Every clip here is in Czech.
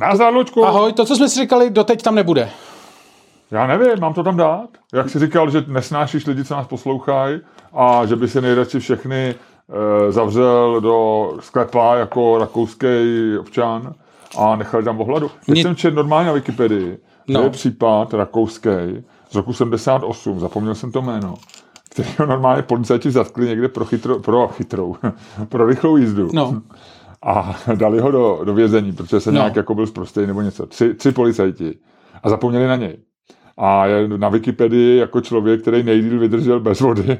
Nazdar, Luďku. Ahoj, to, co jsme si říkali, doteď tam nebude. Já nevím, mám to tam dát? Jak jsi říkal, že nesnášíš lidi, co nás poslouchají a že by se nejradši všechny zavřel do sklepa jako rakouský občan a nechal tam ohladu. Teď jsem četl normálně na Wikipedii, to je případ rakouský z roku 78, zapomněl jsem to jméno, který ho normálně policajti zatkli někde pro rychlou jízdu. No. A dali ho do vězení, protože se nějak jako byl zprostej nebo něco. Tři policajti. A zapomněli na něj. A je na Wikipedii jako člověk, který nejdýl vydržel bez vody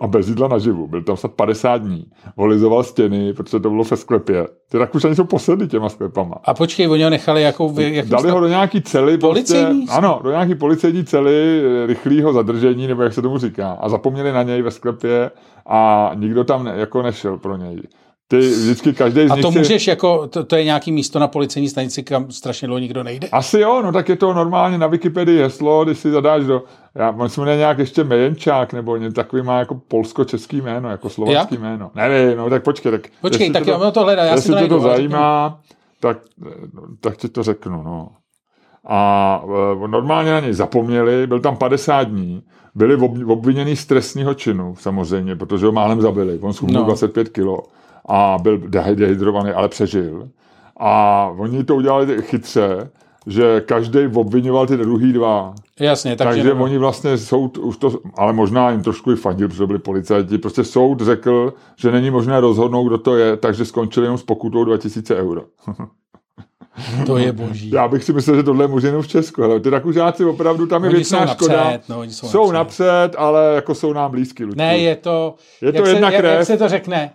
a bez jídla naživu. Byl tam snad 50 dní. Volizoval stěny, protože to bylo ve sklepě. Ty Rakušani jsou posedlí těma sklepama. A počkej, oni ho nechali jako... Dali ho do nějaký cely. Policejní? Prostě, ano, do nějaký policejní cely rychlého zadržení, nebo jak se tomu říká. A zapomněli na něj ve sklepě a nikdo tam nešel pro něj. Ty vždycky každý z nich. A to můžeš jako to je nějaký místo na policejní stanici, kam strašně dlouho nikdo nejde. Asi jo, no tak je to normálně na Wikipedii heslo, když si zadáš on se jmenuje nějak ještě Mejenčák nebo takový má jako polsko-český jméno, jako slovenský jméno. Nevím, no tak počkej, tak. Počkej, tak já to hledám, já si to najdu. Jestli to zajímá, tak ti to řeknu, no. A normálně na něj zapomněli, byl tam 50 dní, byli obviněni z trestního činu, samozřejmě, protože ho málem zabili. On schudl 25 kilo. A byl dehydrovaný, ale přežil. A oni to udělali chytře, že každý obviňoval ty druhý dva. Jasně, takže oni vlastně soud už to, ale možná jim trošku i fandil, protože byli policajti. Prostě soud řekl, že není možné rozhodnout, kdo to je, takže skončili jenom s pokutou 2000 €. To je boží. Já bych si myslel, že tohle je možná jenom v Česku. Hele, ty Rakušáci opravdu, tam je věcná škoda. Jsou napřed, ale jako jsou nám blízký. Luďku. Ne, je to jedna krev. Jak se to řekne?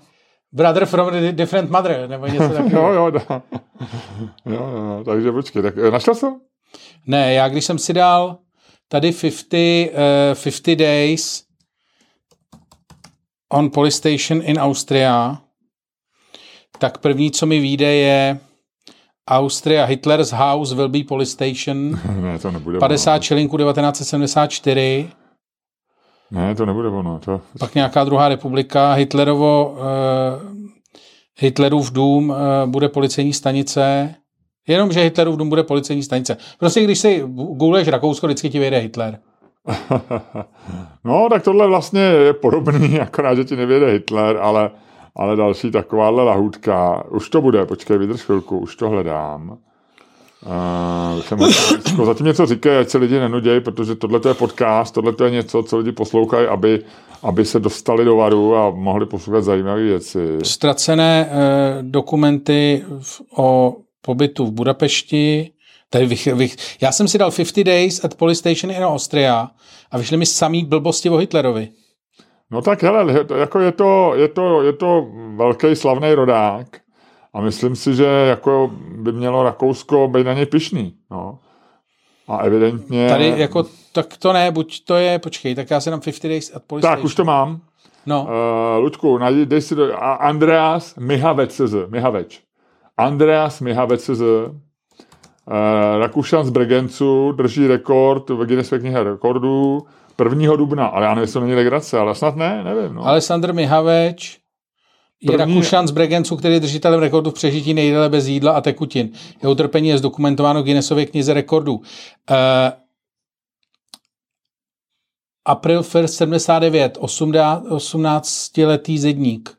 Brother from a different mother, nebo něco takového. Jo, takže počkej, tak našel jsem? Ne, já když jsem si dal tady 50 days on police station in Austria, tak první, co mi vyjde, je Austria, Hitler's house will be police station. Ne, to nebude. 50 čilinků 1974. Ne, to nebude ono. To... Pak nějaká druhá republika, Hitlerův dům bude policejní stanice, jenomže Hitlerův dům bude policejní stanice. Prostě když si googleš Rakousko, vždycky ti vyjde Hitler. No, tak tohle vlastně je podobný, akorát, že ti nevyjde Hitler, ale další takováhle lahůdka. Už to bude, počkej, vydrž chvilku, už to hledám. Zatím něco říkají, ať se lidi nenudějí, protože tohle je podcast, tohle je něco, co lidi poslouchají, aby se dostali do varu a mohli poslouchat zajímavé věci. Ztracené dokumenty o pobytu v Budapešti. Tady já jsem si dal 50 days at police station in Austria a vyšly mi samý blbosti o Hitlerovi. No tak hele, jako je to velký slavný rodák. A myslím si, že jako by mělo Rakousko být na něj pyšný. No. A evidentně... Tady jako, tak to ne, buď to je, počkej, tak já si dám 50 days at police. Tak, station. Už to mám. No. Luďku, dej si do... Andreas Mihavec. Andreas Mihavec. Rakušan z Břegencu drží rekord v Guinnessové knihe rekordů 1. dubna. Ale já nevím, jestli to není legrace, ale snad ne, nevím. No. Alexander Mihavec. Je Rakušan z Břegencu, který je držitelem rekordu v přežití nejdéle bez jídla a tekutin. Jeho utrpení je zdokumentováno v Guinnessově knize rekordů. April 1. 79, 18-letý zedník.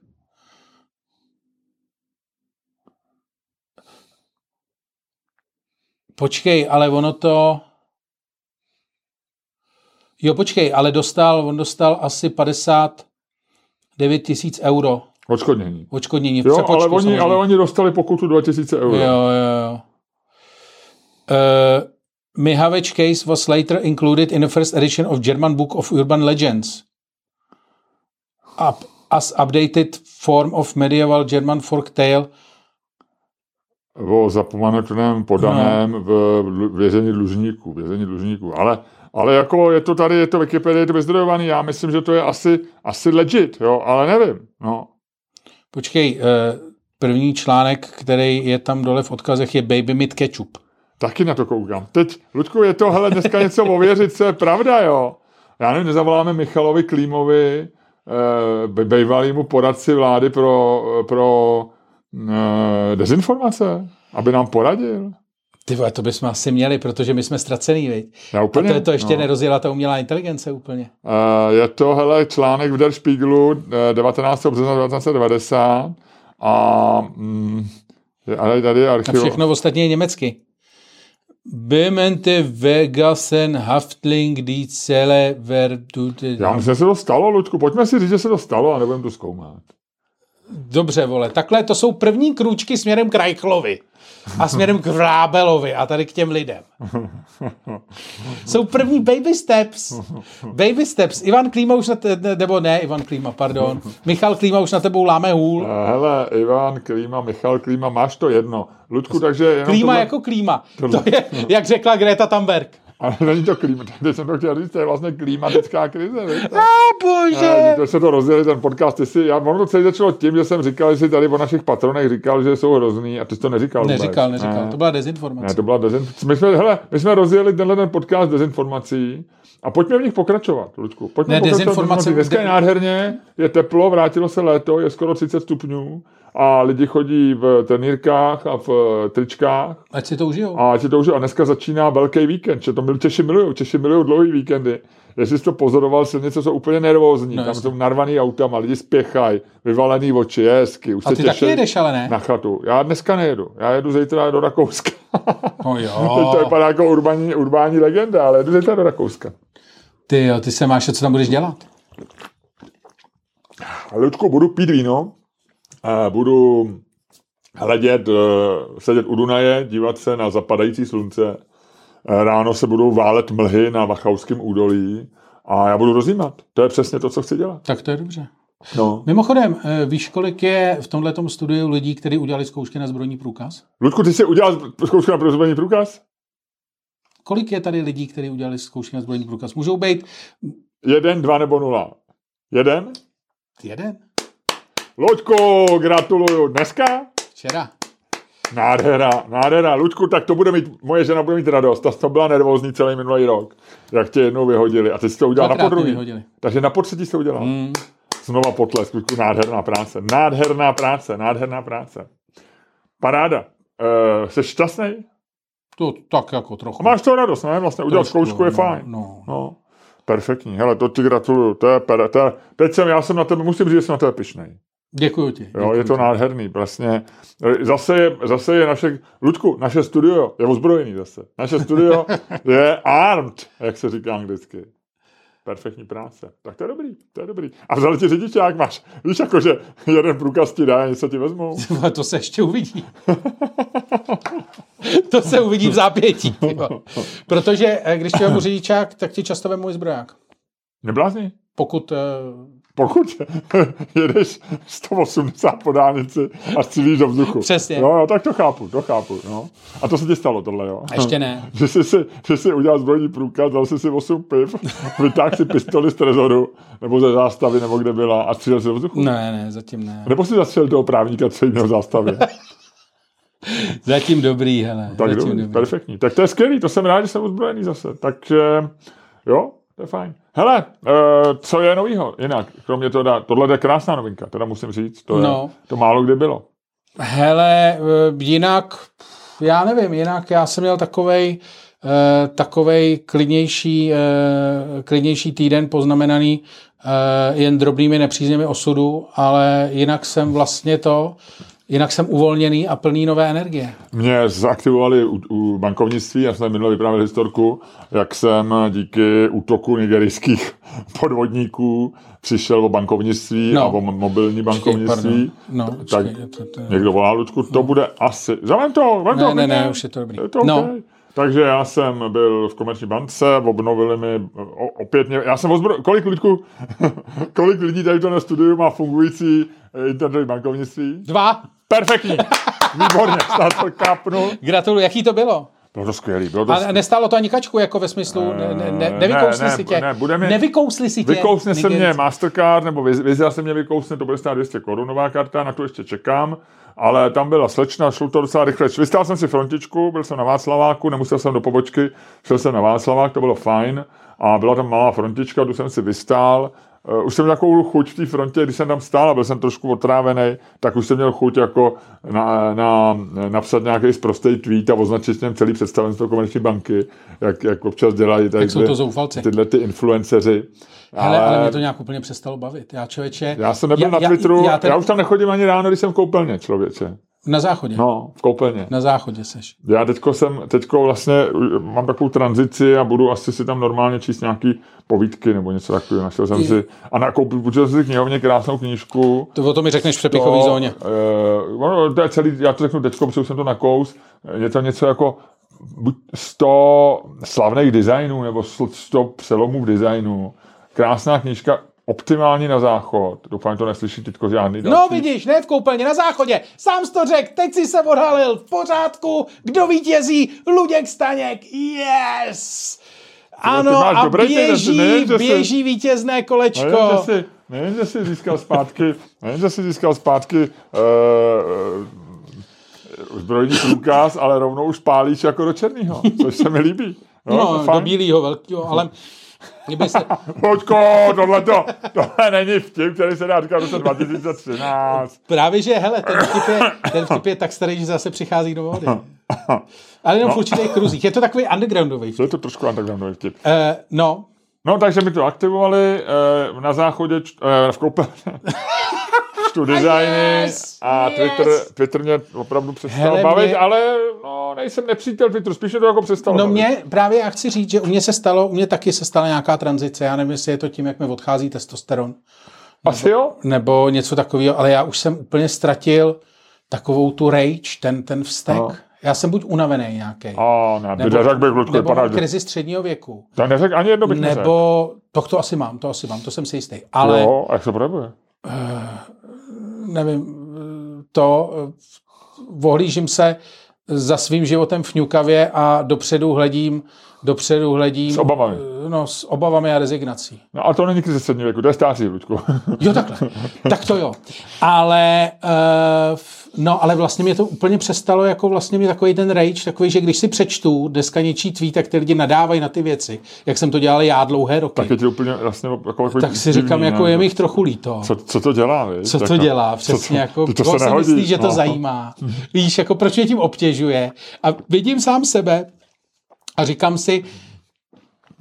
Počkej, ale ono to... Jo, počkej, ale on dostal asi 59 000 €. Odškodnění. V přepočtu, ale oni dostali pokutu 2000 €. Jo. Mihavec case was later included in the first edition of German Book of Urban Legends. As updated form of medieval German folk tale. O zapomenutém podaném v vězení dlužníků. Ale jako je to tady, je to Wikipedie, je to vyzdrojovaný, já myslím, že to je asi legit, jo, ale nevím, no. Počkej, první článek, který je tam dole v odkazech, je Baby Meat Ketchup. Taky na to koukám. Teď, Luďku, je to, hele, dneska něco ověřit, co je pravda, jo. Já nevím, nezavoláme Michalovi Klímovi, bývalýmu poradci vlády pro dezinformace. Aby nám poradil. Ty vole, to bychom asi měli, protože my jsme ztracený, viď? Úplně, to ještě nerozjela ta umělá inteligence úplně. Je to, hele, článek v Der Spiegelu 19. března 1990 a tady je archiv. A všechno ostatní je německy. Bemente Vegasen Haftling die Zelle Verdute. Já myslím, že se to stalo, Luďku. Pojďme si říct, že se to stalo a nebudeme to zkoumat. Dobře, vole. Takhle to jsou první krůčky směrem k Reichlovi a směrem k Vrábelovi a tady k těm lidem. Jsou první baby steps. Baby steps. Ivan Klíma už na tebe, nebo ne, Ivan Klíma, pardon. Michal Klíma už na tebou láme hůl. Hele, Ivan Klíma, Michal Klíma, máš to jedno. Ludku, takže... Jenom Klíma tohle... jako Klíma. Tohle. To je, jak řekla Greta Thunberg. Ale není to klima, teď jsem to chtěl říct, to je vlastně klimatická krize, víš? No, bože! Když se to rozdělili, ten podcast, ty si, ono to celý začalo tím, že jsem říkal, že jsi tady po našich patronech říkal, že jsou hrozný, a ty jsi to neříkal. Neříkal, to byla dezinformace. Ne, to byla dezinformace. My jsme rozdělili tenhle ten podcast dezinformací a pojďme v nich pokračovat, Luďku. Pojďme pokračovat. Dneska je nádherně, je teplo, vrátilo se léto, je skoro 30 stupňů. A lidi chodí v trenýrkách a v tričkách. Ať si to užijou. A ať si to užijou. A dneska začíná velký víkend. Že to Češi milují dlouhý víkendy. Jestli jsi to pozoroval, silnice jsou úplně nervózní. No, tam jsou narvaný autama, lidi spěchají, vyvalený oči, je hezky. Už a ty taky jedeš, ale ne? Na chatu. Já dneska nejedu. Já jedu zítra do Rakouska. No jo. Teď to vypadá jako urbání legenda, ale jedu zítra do Rakouska. Ty jo, ty se máš, co tam budeš dělat? Ludku, budu pít víno. Budu hledět, sedět u Dunaje, dívat se na zapadající slunce. Ráno se budou válet mlhy na Machauském údolí a já budu rozjímat. To je přesně to, co chci dělat. Tak to je dobře. No. Mimochodem, víš, kolik je v tomhletom studiu lidí, kteří udělali zkoušky na zbrojní průkaz? Ludku, ty jsi udělal zkoušky na zbrojní průkaz? Kolik je tady lidí, kteří udělali zkoušky na zbrojní průkaz? Můžou být... 1, 2 nebo 0. 1? 1. Luďku, gratuluju. Dneska? Včera. Nádhera. Luďku, tak to bude mít, moje žena bude mít radost. Ta byla nervózní celý minulý rok. Jak tě jednou vyhodili. A ty jsi to udělal na podruhé. Takže na podřetí se udělal. Znova potlesk. Luďku, nádherná práce. Paráda. Jsi šťastnej? To tak jako trochu. Máš to radost, ne? Vlastně udělat zkoušku je fajn. No. Perfektní. Hele, to ti gratuluju. Teď jsem na tebe, musím říct, že jsem na tebe pyšnej. Děkuju ti. Jo, je to nádherný, vlastně. Zase je naše, Ludku, naše studio je ozbrojený zase. Naše studio je armed, jak se říká anglicky. Perfektní práce. Tak to je dobrý. A vzali ti řidičák, máš, víš, jakože jeden průkaz ti dá, něco ti vezmou. To se ještě uvidí. To se uvidí v zápětí. Protože když ti vemu řidičák, tak ti často vemu i zbroják. Neblázni. Pokud jedeš 180 po dálnici a střílíš do vzduchu. Přesně. Jo, tak to chápu. No. A to se ti stalo tohle, jo? A ještě ne. Že jsi udělal zbrojní průkaz, dal jsi si 8 piv, vytáhl si pistoli z trezoru, nebo ze zástavy, nebo kde byla, a střílel jsi do vzduchu? Ne, zatím ne. Nebo jsi zastřelil toho právníka, co měl v zástavě? Zatím dobrý, hele. Tak zatím dobrý. Perfektní. Tak to je skvělý, to jsem rád, že jsem ozbrojený zase. Takže jo, to je fajn. Hele, co je novýho? Jinak, kromě toho, tohle je krásná novinka, teda musím říct, to málo kdy bylo. Hele, jinak, já nevím, já jsem měl takovej klidnější týden poznamenaný jen drobnými nepřízněmi osudu, ale jinak jsem vlastně Jinak jsem uvolněný a plný nové energie. Mě zaktivovali u bankovnictví, já jsem minule vyprávěl historku, jak jsem díky útoku nigerijských podvodníků přišel o bankovnictví a o mobilní bankovnictví. Někdo volá, Luďku, to bude asi... Ne, už je to dobrý. Je to okay. Takže já jsem byl v Komerční bance, obnovili mi opětně... Já jsem kolik lidí tady na studiu má fungující internetový bankovnictví? 2. Perfektní. Výborně. Snad to kápnu. Gratuluju. Jaký to bylo? Bylo to skvělý. A nestálo to ani kačku, jako ve smyslu, nevykousli si tě. Vykousne se mě Mastercard, nebo Visa se mě vykousne, to bude stát 200 korunová karta, na to ještě čekám, ale tam byla slečna, šlo to docela rychle. Vystál jsem si frontičku, byl jsem na Václaváku, nemusel jsem do pobočky, šel jsem na Václavák, to bylo fajn a byla tam malá frontička, tu jsem si vystál Už jsem měl takovou chuť v té frontě, když jsem tam stál a byl jsem trošku otrávený, tak už jsem měl chuť jako napsat nějaký sprostej tweet a označit s něm celý představenstvo Komerční banky, jak občas dělají tady, jsou to zoufalci, tyhle ty influenceři. Ale mě to nějak úplně přestalo bavit. Já, člověče... Já jsem nebyl na Twitteru, já už tam nechodím ani ráno, když jsem v koupelně, člověče. Na záchodě. No, v koupelně. Na záchodě seš. Já teďko vlastně mám takovou tranzici a budu asi si tam normálně číst nějaký povídky nebo něco takového. Našel jsem si a nakoupil jsem si knihovně krásnou knížku. To o tom mi řekneš v přepichový zóně. To je celý, já to řeknu teďko, protože jsem to nakous. Je to něco jako buď 100 slavných designů nebo 100 přelomů v designu. Krásná knížka, optimální na záchod. Doufám, to neslyší teďko žádný další. No vidíš, ne v koupelně, na záchodě. Sám jsi to řekl, teď si se odhalil, v pořádku. Kdo vítězí? Luděk Staněk. Yes! Ano, a běží vítězné kolečko. Nevím, že jsi získal zpátky zbrojní průkaz, ale rovnou už pálíš jako do černýho, což se mi líbí. No do bílýho velkýho, ale... Hoďko, tohle není vtip, který se dá říkat v roce 2013. Právě, že hele, ten vtip je tak starý, že zase přichází do vody. Ale jenom v určitých kruzích. Je to takový undergroundový vtip. Je to trošku undergroundový vtip. No, takže mi to aktivovali na záchodě, v koupelně. Tu designy a Twitter mě opravdu přestal bavit, ale no, nejsem nepřítel Twitteru, spíš mě to jako přestalo bavit. Mě právě já chci říct, že u mě taky se stala nějaká tranzice, já nevím, jestli je to tím, jak mi odchází testosteron. Asi jo? Nebo něco takového, ale já už jsem úplně ztratil takovou tu rage, ten vztek. Aha. Já jsem buď unavený nějaký. Nebo v krizi středního věku. To neřek ani jedno bych neřek. Nebo to asi mám, to jsem si jistý. Ale... Jo, jak se projevuje? Nevím, to vohlížím se za svým životem fňukavě a dopředu hledím s obavami. No, s obavami a rezignací. No a to není krize středního věku, to je stáří, Luďku. Jo, takhle. Tak to jo. Ale ale vlastně mě to úplně přestalo, jako vlastně mě takový ten rage, takový, že když si přečtu dneska něčí tweet, tak ty lidi nadávají na ty věci, jak jsem to dělal já dlouhé roky. Tak je to úplně vlastně jako tak si divný, říkám, ne? Jako je mi jich trochu líto. Co to dělá, víš? Co tak to dělá, přesně, jako kdo se myslí, že to zajímá. Víš, jako proč mě tím obtěžuje. A vidím sám sebe a říkám si,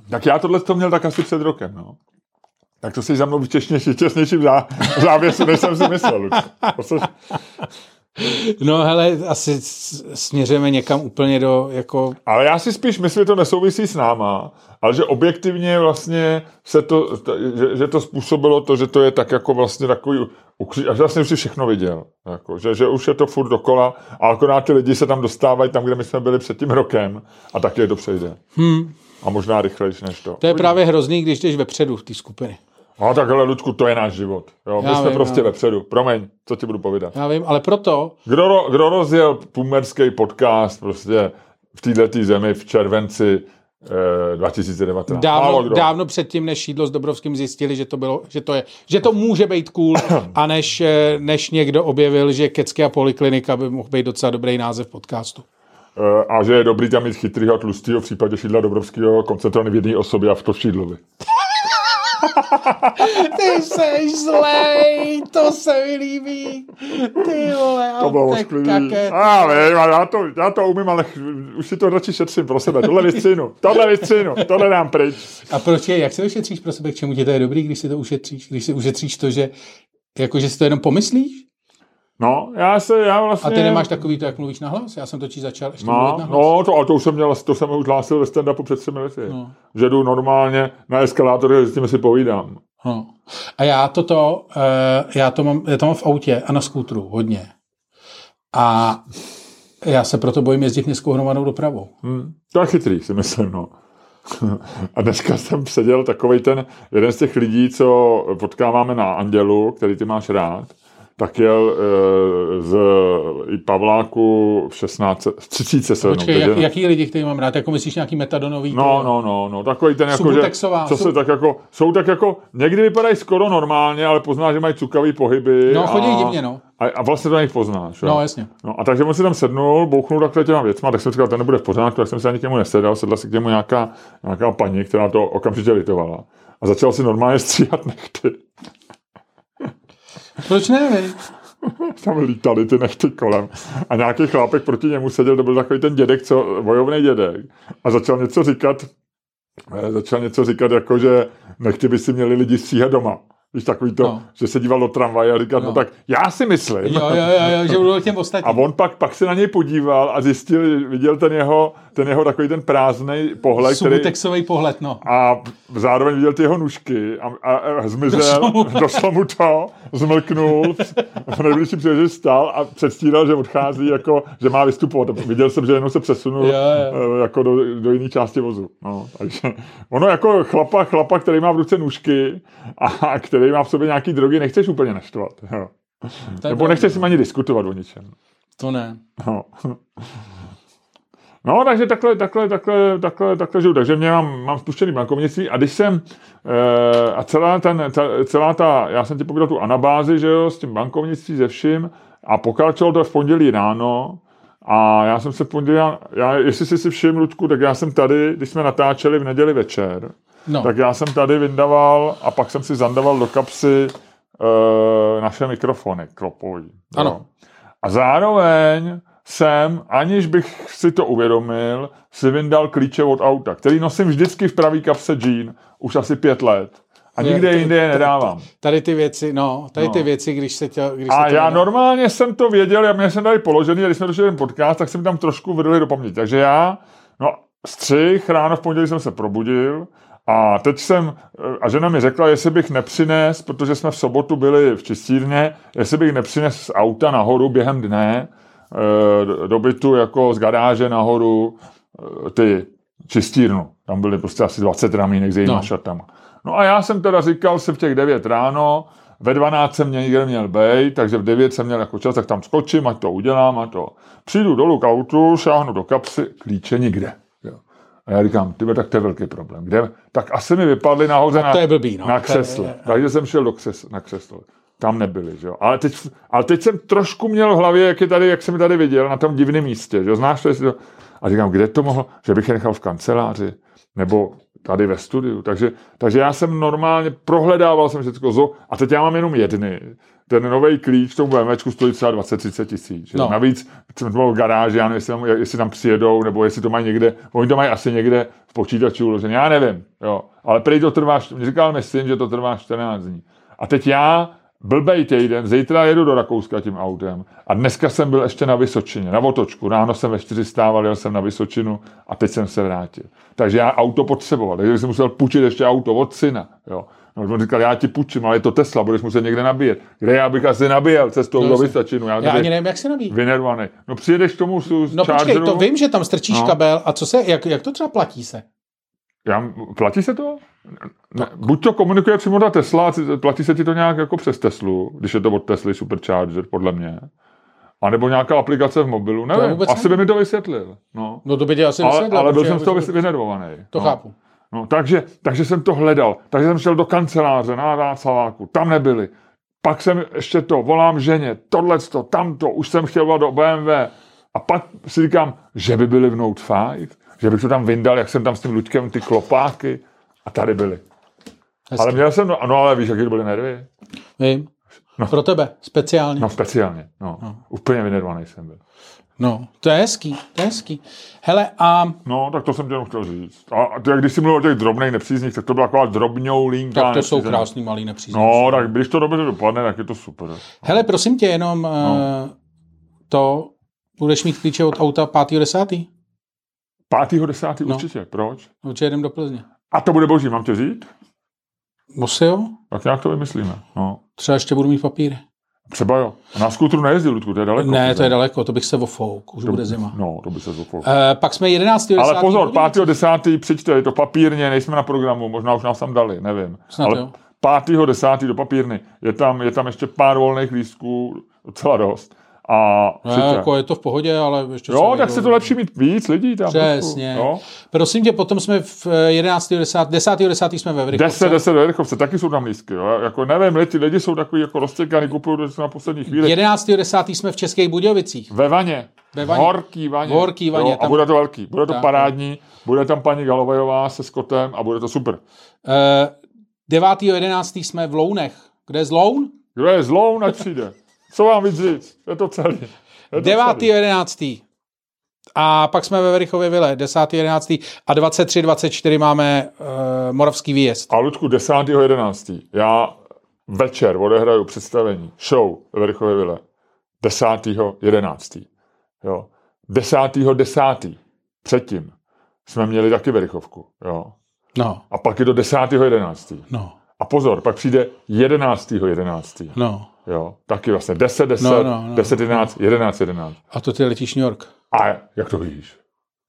tak já tohle to měl tak asi před rokem, no. Tak to jsi za mnou těsnějším závěsu, než jsem si myslel. No hele, asi směřujeme někam úplně do, jako... Ale já si spíš myslím, že to nesouvisí s náma, ale že objektivně vlastně se to, že to způsobilo to, že to je tak jako vlastně takový... A vlastně už si všechno viděl. Jako, že už je to furt dokola a akorát ty lidi se tam dostávají tam, kde my jsme byli před tím rokem a taky je to přejde. A možná rychlejší než to. To je právě hrozný, když jdeš vepředu v té skupiny. No tak hele, Ludku, to je náš život. Jo, my jsme prostě vepředu. Promiň, co ti budu povídat. Já vím, ale proto... Kdo rozjel půmerský podcast prostě v této zemi v červenci 2019? Dávno předtím, než Šídlo s Dobrovským zjistili, že to může být cool, a než někdo objevil, že Kecka a Poliklinika by mohl být docela dobrý název podcastu. A že je dobrý tam mít chytrýho a tlustýho, v případě Šídla Dobrovského koncentrovaný v jedné osobě a v to v Šídlovi. Ty seš zlej, to se mi líbí. Ty vole, to bylo ošklivý. Já to umím, ale už si to radši šetřím pro sebe. Tohle vystřihnu, tohle dám pryč. A proč je, jak si to ušetříš pro sebe, k čemu ti to je dobrý, když si to ušetříš? Když si ušetříš to, že si to jenom pomyslíš? No, já vlastně... A ty nemáš takový to, jak mluvíš nahlas? Já jsem točí začal ještě mluvit nahlas. No, to jsem hlásil ve stand-upu před 3 lety. No. Že jdu normálně na eskalátory a s tím si povídám. No. A já to mám v autě a na skútru hodně. A já se proto bojím jezdit městskou hromadnou dopravou. To je chytrý, si myslím, no. A dneska jsem seděl takovej ten, jeden z těch lidí, co potkáváme na Andělu, který ty máš rád. tak jel z Pavláku v 1637. Počkej, jaký lidi, který mám rád? Jako myslíš nějaký metadonový? No, takový ten jako, že, co se tak jako, jsou tak jako, někdy vypadají skoro normálně, ale poznáš, že mají cukavý pohyby. No, chodí divně, no. A vlastně to na nich poznáš. No, jasně. No, a takže on si tam sednul, bouchnul takhle těma věcma, tak jsem říkal, ten nebude v pořádku, tak jsem se ani k němu nesedal, sedla si k němu nějaká paní, která to okamžitě litovala. A začal si normálně stříhat nechty. Proč ne? Tam lítali ty nechty kolem. A nějaký chlápek proti němu seděl, to byl takový ten dědek, vojovnej dědek. A začal něco říkat, jako že nechty by si měli lidi stříhat doma. Víš, takový to, že se díval do tramvaje a říkal, no tak já si myslím. Jo, že budou těm ostatním. A on pak se na něj podíval a zjistil, viděl ten jeho takový ten prázdnej pohled. Subutexový pohled, no. A zároveň viděl ty jeho nůžky a zmizel, došlo mu to, zmlknul, v nejbližší příležitosti stál a předstíral, že odchází, jako, že má vystupovat. Viděl jsem, že jenom se přesunul jako do jiné části vozu. No, takže ono jako chlapa, který má v ruce nůžky a který má v sobě nějaký drogy, nechceš úplně naštvat. Jo. Nebo nechceš s ním ani diskutovat o ničem. To ne. No, takže takhle žiju. Takže mám spuštěný bankovnictví a když jsem a celá ta, já jsem ti povídal tu anabázi, že jo, s tím bankovnictví ze vším a pokračovalo to v pondělí ráno a já jsem se v pondělí, jestli jsi si všiml, Ludku, tak já jsem tady, když jsme natáčeli v neděli večer, tak já jsem tady vyndaval a pak jsem si zandaval do kapsy naše mikrofony klopový. Ano. A zároveň jsem, aniž bych si to uvědomil, si vyndal klíče od auta, který nosím vždycky v pravý kapse džín, už asi 5 let. A nikde jinde je nedávám. Tady ty věci, když se to... A já normálně jsem to věděl, já jsem tady položený, a když jsme došli ten podcast, tak jsem tam trošku vydali do paměti. Takže já, střih, ráno v pondělí jsem se probudil a teď jsem, a žena mi řekla, jestli bych nepřines, protože jsme v sobotu byli v čistírně, jestli bych nepřines z auta nahoru během dne, do bytu, jako z garáže nahoru, ty čistírnu. Tam byly prostě asi 20 ramínek s jejíma šatama. No a já jsem teda říkal, jsem v těch 9 ráno, ve 12 jsem někde měl bejt, takže v 9 jsem měl jako čas, tak tam skočím, ať to udělám, a to. Přijdu dolů k autu, šáhnu do kapsy, klíče nikde. A já říkám, tybe, tak to je velký problém. Kde? Tak asi mi vypadly nahoře na křesle. Takže jsem šel na křeslo. Tam nebyli, že jo. Ale teď jsem trošku měl v hlavě, jak jsem tady viděl, na tom divném místě, že jo. Znáš to, jestli to... A říkám, kde to mohlo, že bych je nechal v kanceláři, nebo tady ve studiu. Takže já jsem normálně prohledával jsem všechno. A teď já mám jenom jedny. Ten nový klíč, tomu BMWčku stojí třeba 20-30 tisíc. No. Navíc jsem byl v garáži, já nevím, jestli tam přijedou, nebo jestli to mají někde, oni to mají asi někde v počítači uložené, já nevím, jo. Ale prý to trvá, mě říkal mi syn, že to trvá 14 dní. A teď já blbej týden, zítra jedu do Rakouska tím autem a dneska jsem byl ještě na Vysočině, na otočku, ráno jsem ve 4 stával, jel jsem na Vysočinu a teď jsem se vrátil. Takže já auto potřeboval, takže jsem musel půjčit ještě auto od syna, jo. No, on říkal, já ti půjčím, ale je to Tesla, budeš muset někde nabíjet. Kde já bych asi nabíjel cestou do Vysočinu? Já ani nevím, jak se nabíjí. Vynervaný. No přijedeš k tomu chargeru. Počkej, to vím, že tam strčíš kabel a co se, jak to třeba platí se? Platí se to? Ne, buď to komunikuje přímo ta Tesla, platí se ti to nějak jako přes Teslu, když je to od Tesly Supercharger, podle mě. A nebo nějaká aplikace v mobilu, nevím, asi by mi to vysvětlil. No to by tě asi vysvětlil. Ale byl jsem z toho vynervovaný. To chápu. No, takže jsem to hledal. Takže jsem šel do kanceláře na Václaváku. Tam nebyli. Pak jsem ještě to, volám ženě, tohleto, tamto, už jsem chtěl volat do BMW. A pak si říkám, že by byli v Note 5, že bych to tam vyndal, jak jsem tam s tím Luďkem ty klopáky. A tady byli. Hezky. Ale měl jsem, ale víš, jaký to byly nervy. Vím. No. Pro tebe, speciálně. No, speciálně. Úplně vynervaný jsem byl. No, to je hezký. Hele, a... No, tak to jsem tě jenom chtěl říct. A když jsi mluvil o těch drobných nepřízních, tak to byla taková drobňou linka. Tak to nepřízních. Jsou krásný malý nepřízních. No, tak když to dobře dopadne, tak je to super. No. Hele, prosím tě, jenom to, budeš mít klíče od auta 5.10? 5.10 určitě, proč? Určitě jedem do Plzně. A to bude boží, mám tě říct? Musí jo. Tak nějak to vymyslíme, no. Třeba ještě budu mít papíry. Třeba jo. Na skútru nejezdí, Ludku, to je daleko. Ne, to je daleko, to bych se vofouk, už bude zima. No, to by se vofouk. Pak jsme 11.10. Ale pozor, 5.10. přijďte, je to papírně, nejsme na programu, možná už nás tam dali, nevím. Snad ale jo. 5.10. do papírny. Je tam ještě pár volných lístků, docela dost. A ne, jako je to v pohodě, ale ještě jo, tak se to lepší mít víc lidí tam. Přesně. No. Prosím tě, potom jsme v 10.10. jsme ve Vrychovce. 10.10. ve Vrychovce, taky jsou tam lístky. Jo. Jako nevím, ty lidi jsou takový jako roztěkaný, kupují na poslední chvíli. 11.10. jsme v Českých Budějovicích. Ve vaně. Horký vaně. A bude to velký, bude to tak, parádní, bude tam paní Galovejová se Skotem a bude to super. 9.11. jsme v Lounech. Kde je Zloun? Kdo je Zloun, ať přijde. Co vám víc říct? Je to celý. 9.11. A pak jsme ve Verichově Vile. 10.11. a 23.24 máme Moravský výjezd. A Ludku, 10.11. já večer odehraju představení, show ve Verichově Vile. 10.11. Jo. 10.10. Předtím jsme měli taky Verichovku. Jo. No. A pak je to 10.11. No. A pozor, pak přijde 11.11. No. Jo, taky vlastně 10, 11. A to ty letíš New York. A jak to vidíš?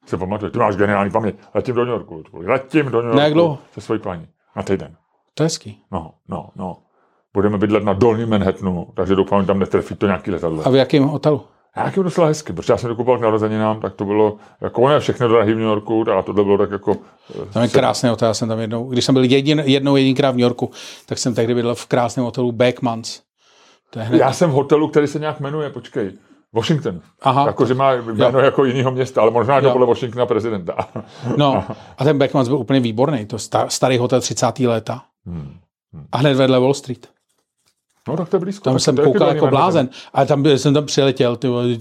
Se pamatuješ, ty máš geniální paměť. Letím do New Yorku. Letím do New Yorku se svojí paní. Na týden. To je hezký. No. Budeme bydlet na dolním Manhattanu, takže doufám, tam netrefí to nějaký letadlo. A v jakém hotelu? Jaký byl docela hezky, protože já jsem dokupoval k narozeninám, tak to bylo jako ne všechno drahý v New Yorku, a tohle bylo tak jako... Tam je krásný hotel, já jsem tam jednou, když jsem byl jedinkrát v New Yorku, tak jsem tehdy bydlel v krásném hotelu Beckmans. Já jsem v hotelu, který se nějak jmenuje, počkej, Washington. Aha. Jakože má jméno jako jinýho města, ale možná to bylo Washingtona prezidenta. No, a ten Beckmans byl úplně výborný, to starý hotel 30. léta. A hned vedle Wall Street. No tak to je blízko. Tam jsem koukal jako blázen. A tam jsem tam přiletěl,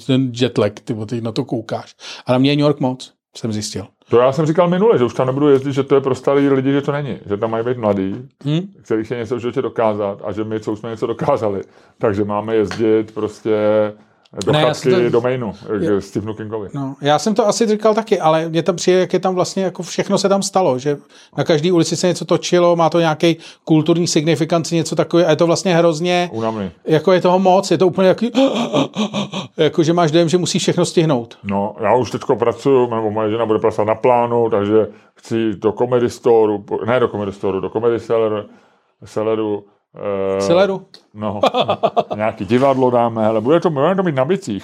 ten jetlag, ty na to koukáš. A na mě je New York moc, jsem zjistil. To já jsem říkal minule, že už tam nebudu jezdit, že to je pro starý lidi, že to není. Že tam mají být mladí, kterých se něco v životě dokázat a že my, co už jsme něco dokázali. Takže máme jezdit prostě do chatky, do mainu, k Stephenu Kingovi. No, já jsem to asi říkal taky, ale mě tam přijde, jak je tam vlastně, jako všechno se tam stalo, že na každý ulici se něco točilo, má to nějaký kulturní signifikanci, něco takové, a je to vlastně hrozně, unamný. Jako je toho moc, je to úplně jaký, jako, že máš dojem, že musíš všechno stihnout. No, já už teďko pracuju, nebo moje žena bude pracovat na plánu, takže chci do Comedy Selleru, Celeru? No, nějaký divadlo dáme, ale budeme to mít na bicí.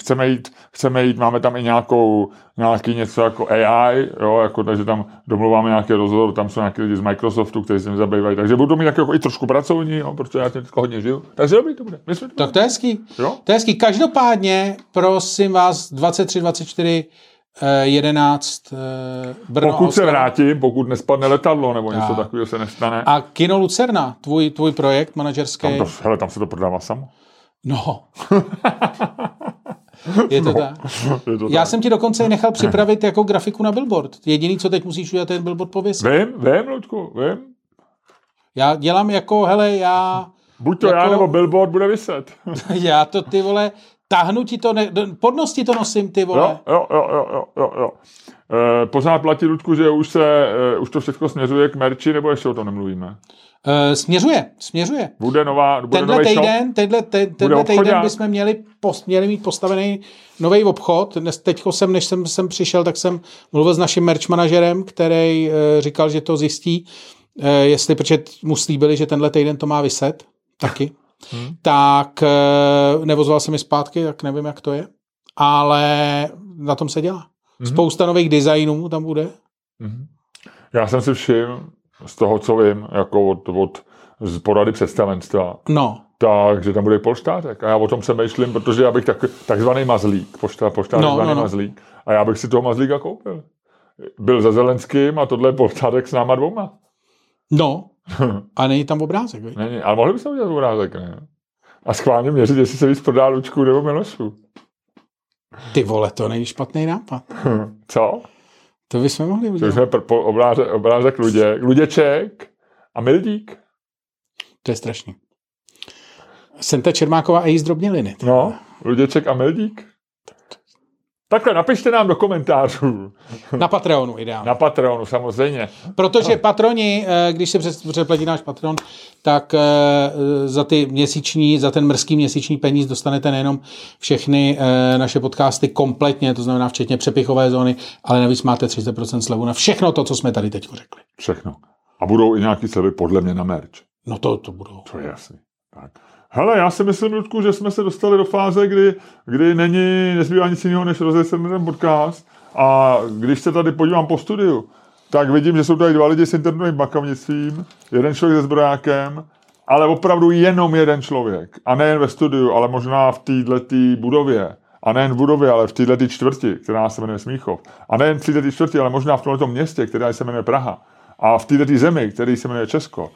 Chceme jít, máme tam i nějaký něco jako AI, jo, jako, takže tam domluváme nějaký rozhovor, tam jsou nějaký lidi z Microsoftu, kteří se mi zabývají, takže budu mít jako i trošku pracovní, jo, protože já teď hodně žiju, takže dobrý to bude. Tak to je hezký, Každopádně, prosím vás, 23-24 11 Brno. Pokud se vrátím, pokud nespadne letadlo, nebo něco takového se nestane. A Kino Lucerna, tvůj projekt manažerský. Tam se to prodává samo. No. Je to tak. Já jsem ti dokonce nechal připravit jako grafiku na billboard. Jediný, co teď musíš udělat, je ten billboard pověsit. Vím, Ludku, vím. Já dělám jako, buď to jako... já, nebo billboard bude viset. Já to, ty vole... Tahnu ti to, podnos ti to nosím, ty vole. Jo. Pořád platí, Ludku, že už to všechno směřuje k merči, nebo ještě o tom nemluvíme? Směřuje. Tenhle týden bychom měli mít postavený nový obchod. Než jsem přišel, tak jsem mluvil s naším merch manažerem, který říkal, že to zjistí, jestli, protože mu slíbili, že tenhle týden to má vyset, taky. Tak nevozval se mi zpátky, tak nevím, jak to je, ale na tom se dělá. Spousta nových designů tam bude. Já jsem si všiml z toho, co vím, jako od z porady představenstva. No. Takže tam bude polštářek. A já o tom přemýšlím, protože já bych takzvaný mazlík, poštář mazlík, a já bych si toho mazlíka koupil. Byl za Zelenským a tohle je polštářek s náma dvouma. No. A není tam obrázek, víš? Není, ale mohli bychom udělat obrázek, ne? A schválně měřit, jestli se víc prodá Lučku nebo Milošu. Ty vole, to není špatný nápad. Co? To bychom mohli udělat. To bychom obrázek Luděček a Mildík. To je strašný. Jsem ta Čermáková a její zdrobněliny. No, Luděček a Mildík. Takhle, napište nám do komentářů. Na Patreonu ideálně. Na Patreonu, samozřejmě. Protože patroni, když se přeplatí náš Patreon, tak za ten mrzký měsíční peníz dostanete nejenom všechny naše podcasty kompletně, to znamená včetně přepichové zóny, ale navíc máte 30% slevu na všechno to, co jsme tady teď řekli. Všechno. A budou i nějaký slevy podle mě na merch. No to budou. To je jasný. Tak. Hele, já si myslím, Ludku, že jsme se dostali do fáze, kdy nezbývá nic jiného, než rozjet ten podcast. A když se tady podívám po studiu, tak vidím, že jsou tady dva lidi s internetovým bankovnictvím, jeden člověk se zbrojákem, ale opravdu jenom jeden člověk. A nejen ve studiu, ale možná v této budově. A nejen v budově, ale v této čtvrti, která se jmenuje Smíchov. A nejen v této čtvrti, ale možná v tomto městě, která se jmenuje Praha. A v této zemi, který se jmenuje Česko.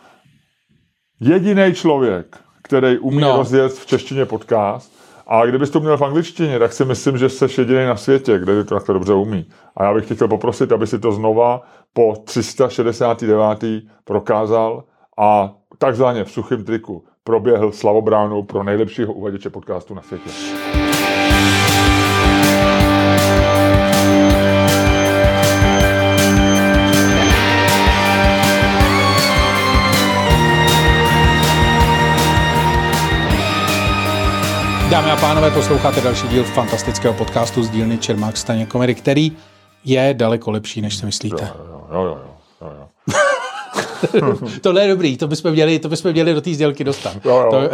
Jediný člověk, který umí rozjet v češtině podcast. A kdybys to měl v angličtině, tak si myslím, že jsi jediný na světě, kde to takto dobře umí. A já bych tě chtěl poprosit, aby si to znova po 369. prokázal a takzvaně v suchém triku proběhl slavobránou pro nejlepšího uvaděče podcastu na světě. Dámy a pánové, posloucháte další díl fantastického podcastu z dílny Čermák Staněk Komedy, který je daleko lepší, než si myslíte. Jo. Tohle je dobrý, to bychom měli do té sdělky dostat. Jo.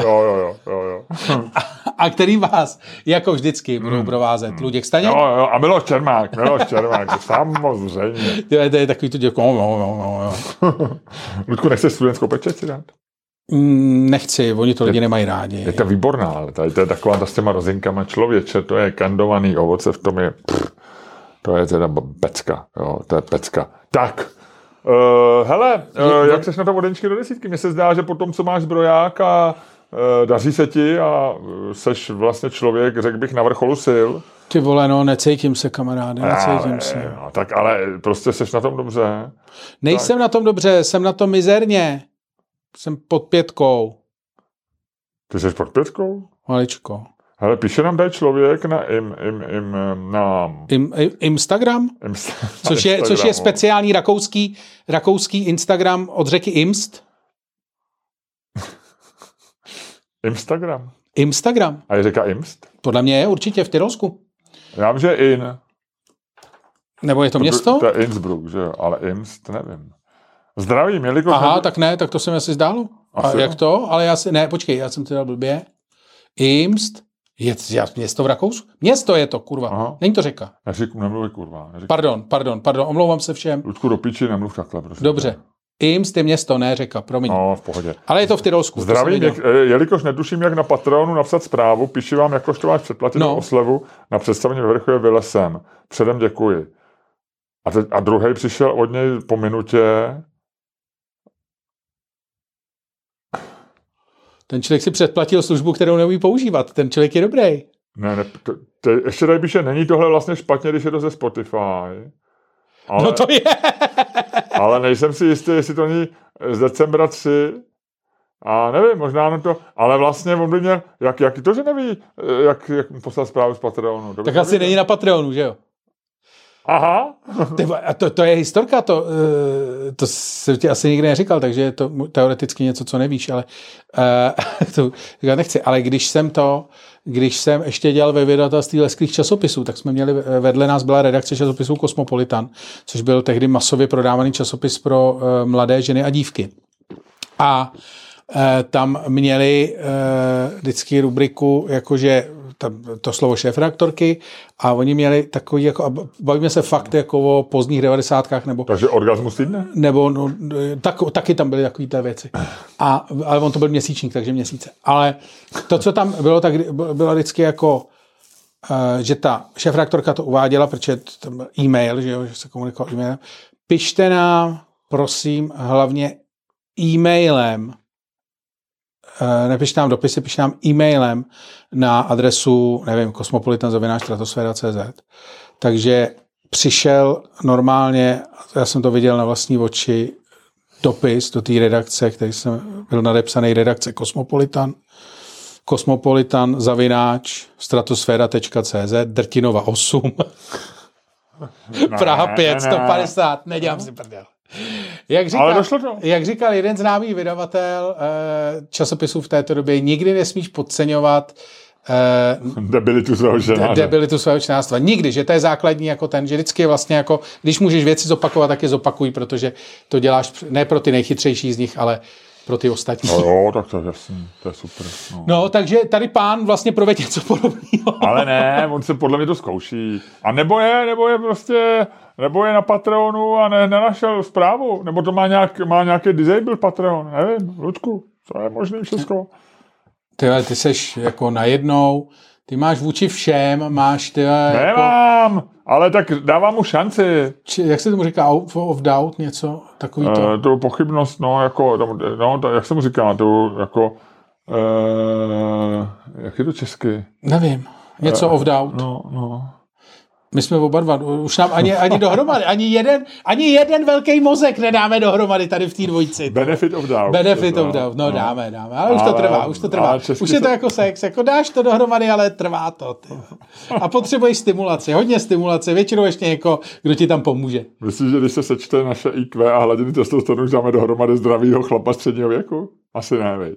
A který vás, jako vždycky, budou provázet Luděk Staněk? Jo, a Miloš Čermák, samozřejmě. To je takový to dělko, jo. Ludku, nechceš studentskou pečeť si dát? Nechci, oni to lidi nemají rádi. Je to výborná, ale tady to je taková ta s těma rozinkama, člověče, to je kandovaný ovoce, v tom je, to je teda pecka, jo, to je pecka. Tak, jak seš na to od jedničky do desítky? Mně se zdá, že po tom, co máš zbroják a daří se ti a seš vlastně člověk, řekl bych, na vrcholu sil. Ty vole, necítím se, kamaráde, necítím se. No, tak ale prostě seš na tom dobře. Nejsem tak na tom dobře, jsem na tom mizerně. Jsem pod 5. Ty jsi pod 5? Maličko. Hele, píše nám tady člověk na Instagram? Což je speciální rakouský Instagram od řeky Imst. Instagram. A je řeka Imst? Podle mě je určitě v Tyrolsku. Já vím, že Nebo je to město? To je Innsbruck, že jo, ale Imst nevím. Zdravím, jelikož... Aha, tak ne, tak to se mi asi zdálo. A jak to? Ale já jsem to dal blbě. Imst, je město v Rakousku? Město je to, kurva. Aha. Není to řeka. Nemluví kurva. Neřík. Pardon, omlouvám se všem. Ludku, do piči, nemluv takhle, prosím. Dobře. Imst je město, ne řeka, promiň. No, v pohodě. Ale je to v Tyrolsku. Zdravím, jelikož netuším, jak na Patreonu napsat zprávu, píši vám, jakož to máš předplatit o slevu na představení ve Verichové Vile sem. Předem děkuji. A druhý přišel od něj po minutě. Ten člověk si předplatil službu, kterou neumí používat. Ten člověk je dobrý. Ne, ještě tady píše, není tohle vlastně špatně, když je to ze Spotify. Ale, no to je. Ale nejsem si jistý, jestli to není z decembra 3. A nevím, možná to, ale vlastně on by měl, jak to, že neví, jak poslat zprávu z Patreonu. Tak asi neví, není na Patreonu, že jo? Aha. A to je historka, to jsem ti asi nikdy neříkal, takže je to teoreticky něco, co nevíš, ale to já nechci. Ale když jsem ještě dělal ve vydavatelství lesklých časopisů, tak jsme měli, vedle nás byla redakce časopisů Kosmopolitan, což byl tehdy masově prodávaný časopis pro mladé ženy a dívky. A tam měli vždycky rubriku, jakože to slovo šéfredaktorky, a oni měli takový, jako, bavíme se fakt jako o pozdních 90. nebo... Takže orgasmus týdne? Nebo taky tam byly takové té věci. Ale on to byl měsíčník, takže měsíce. Ale to, co tam bylo, tak bylo vždycky jako, že ta šéfredaktorka to uváděla, protože tam byl e-mail, že se komunikoval e-mailem. Pište nám, prosím, hlavně e-mailem. Nepište nám dopisy, pište nám e-mailem na adresu, nevím, kosmopolitan@stratosfera.cz. Takže přišel normálně, já jsem to viděl na vlastní oči, dopis do té redakce, který jsem byl nadepsaný redakce kosmopolitan@stratosfera.cz, Drtinova 8, Praha 5, 150, nedělám si prdel. Jak říkal jeden známý vydavatel časopisů v této době, nikdy nesmíš podceňovat debilitu svého čtenářstva. Nikdy, že to je základní jako ten, že vždycky vlastně jako, když můžeš věci zopakovat, tak je zopakuj, protože to děláš ne pro ty nejchytřejší z nich, ale pro ty ostatní. No jo, tak to je jasný, to je super. No, takže tady pán vlastně provedl něco podobného. Ale ne, on se podle mě to zkouší. A nebo je na Patreonu a nenašel zprávu, nebo to má nějaký disabled Patreon, nevím, Ludku, to je možný všechno. Ty seš jako najednou, ty máš vůči všem, máš ty jako... Nemám, ale tak dávám mu šanci. Jak se tomu říká, of doubt, něco takový to? Tu pochybnost, jak se mu říká, tu jako... jak je to česky? Nevím, něco of doubt. No. My jsme oba dva, už nám ani dohromady, ani jeden velký mozek nedáme dohromady tady v té dvojici. Benefit of doubt. Benefit of doubt, no dáme, ale už to trvá, Už je to jako sex, jako dáš to dohromady, ale trvá to. Ty. A potřebuješ stimulaci, hodně stimulace, většinou ještě někoho, kdo ti tam pomůže. Myslíš, že když se sečte naše IQ a hladiny testosteronu, už dáme dohromady zdravýho chlapa středního věku? Asi ne, veď.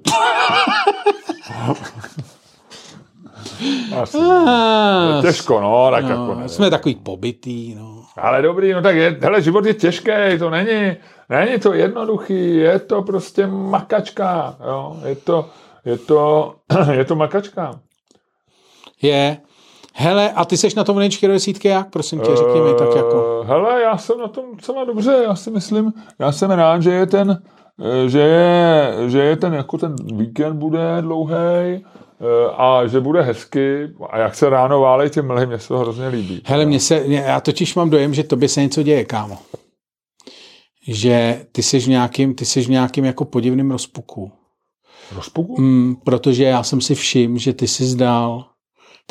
Těžko, no, tak jako nevím. Jsme takový pobytý, no. Ale dobrý, no tak je, hele, život je těžký, to není to jednoduchý, je to prostě makačka, jo, je to makačka. Je, hele, a ty seš na tom nejčky do desítky jak, prosím tě, řekni mi tak jako. Hele, já jsem na tom celá dobře, já si myslím, já jsem rád, že je ten, jako ten víkend bude dlouhý. A že bude hezky a jak se ráno válej ty mlhy, mě se to hrozně líbí. Hele, já totiž mám dojem, že tobě se něco děje, kámo. Že ty jsi v nějakým jako podivným rozpuku. Rozpuku? Protože já jsem si všiml, že ty jsi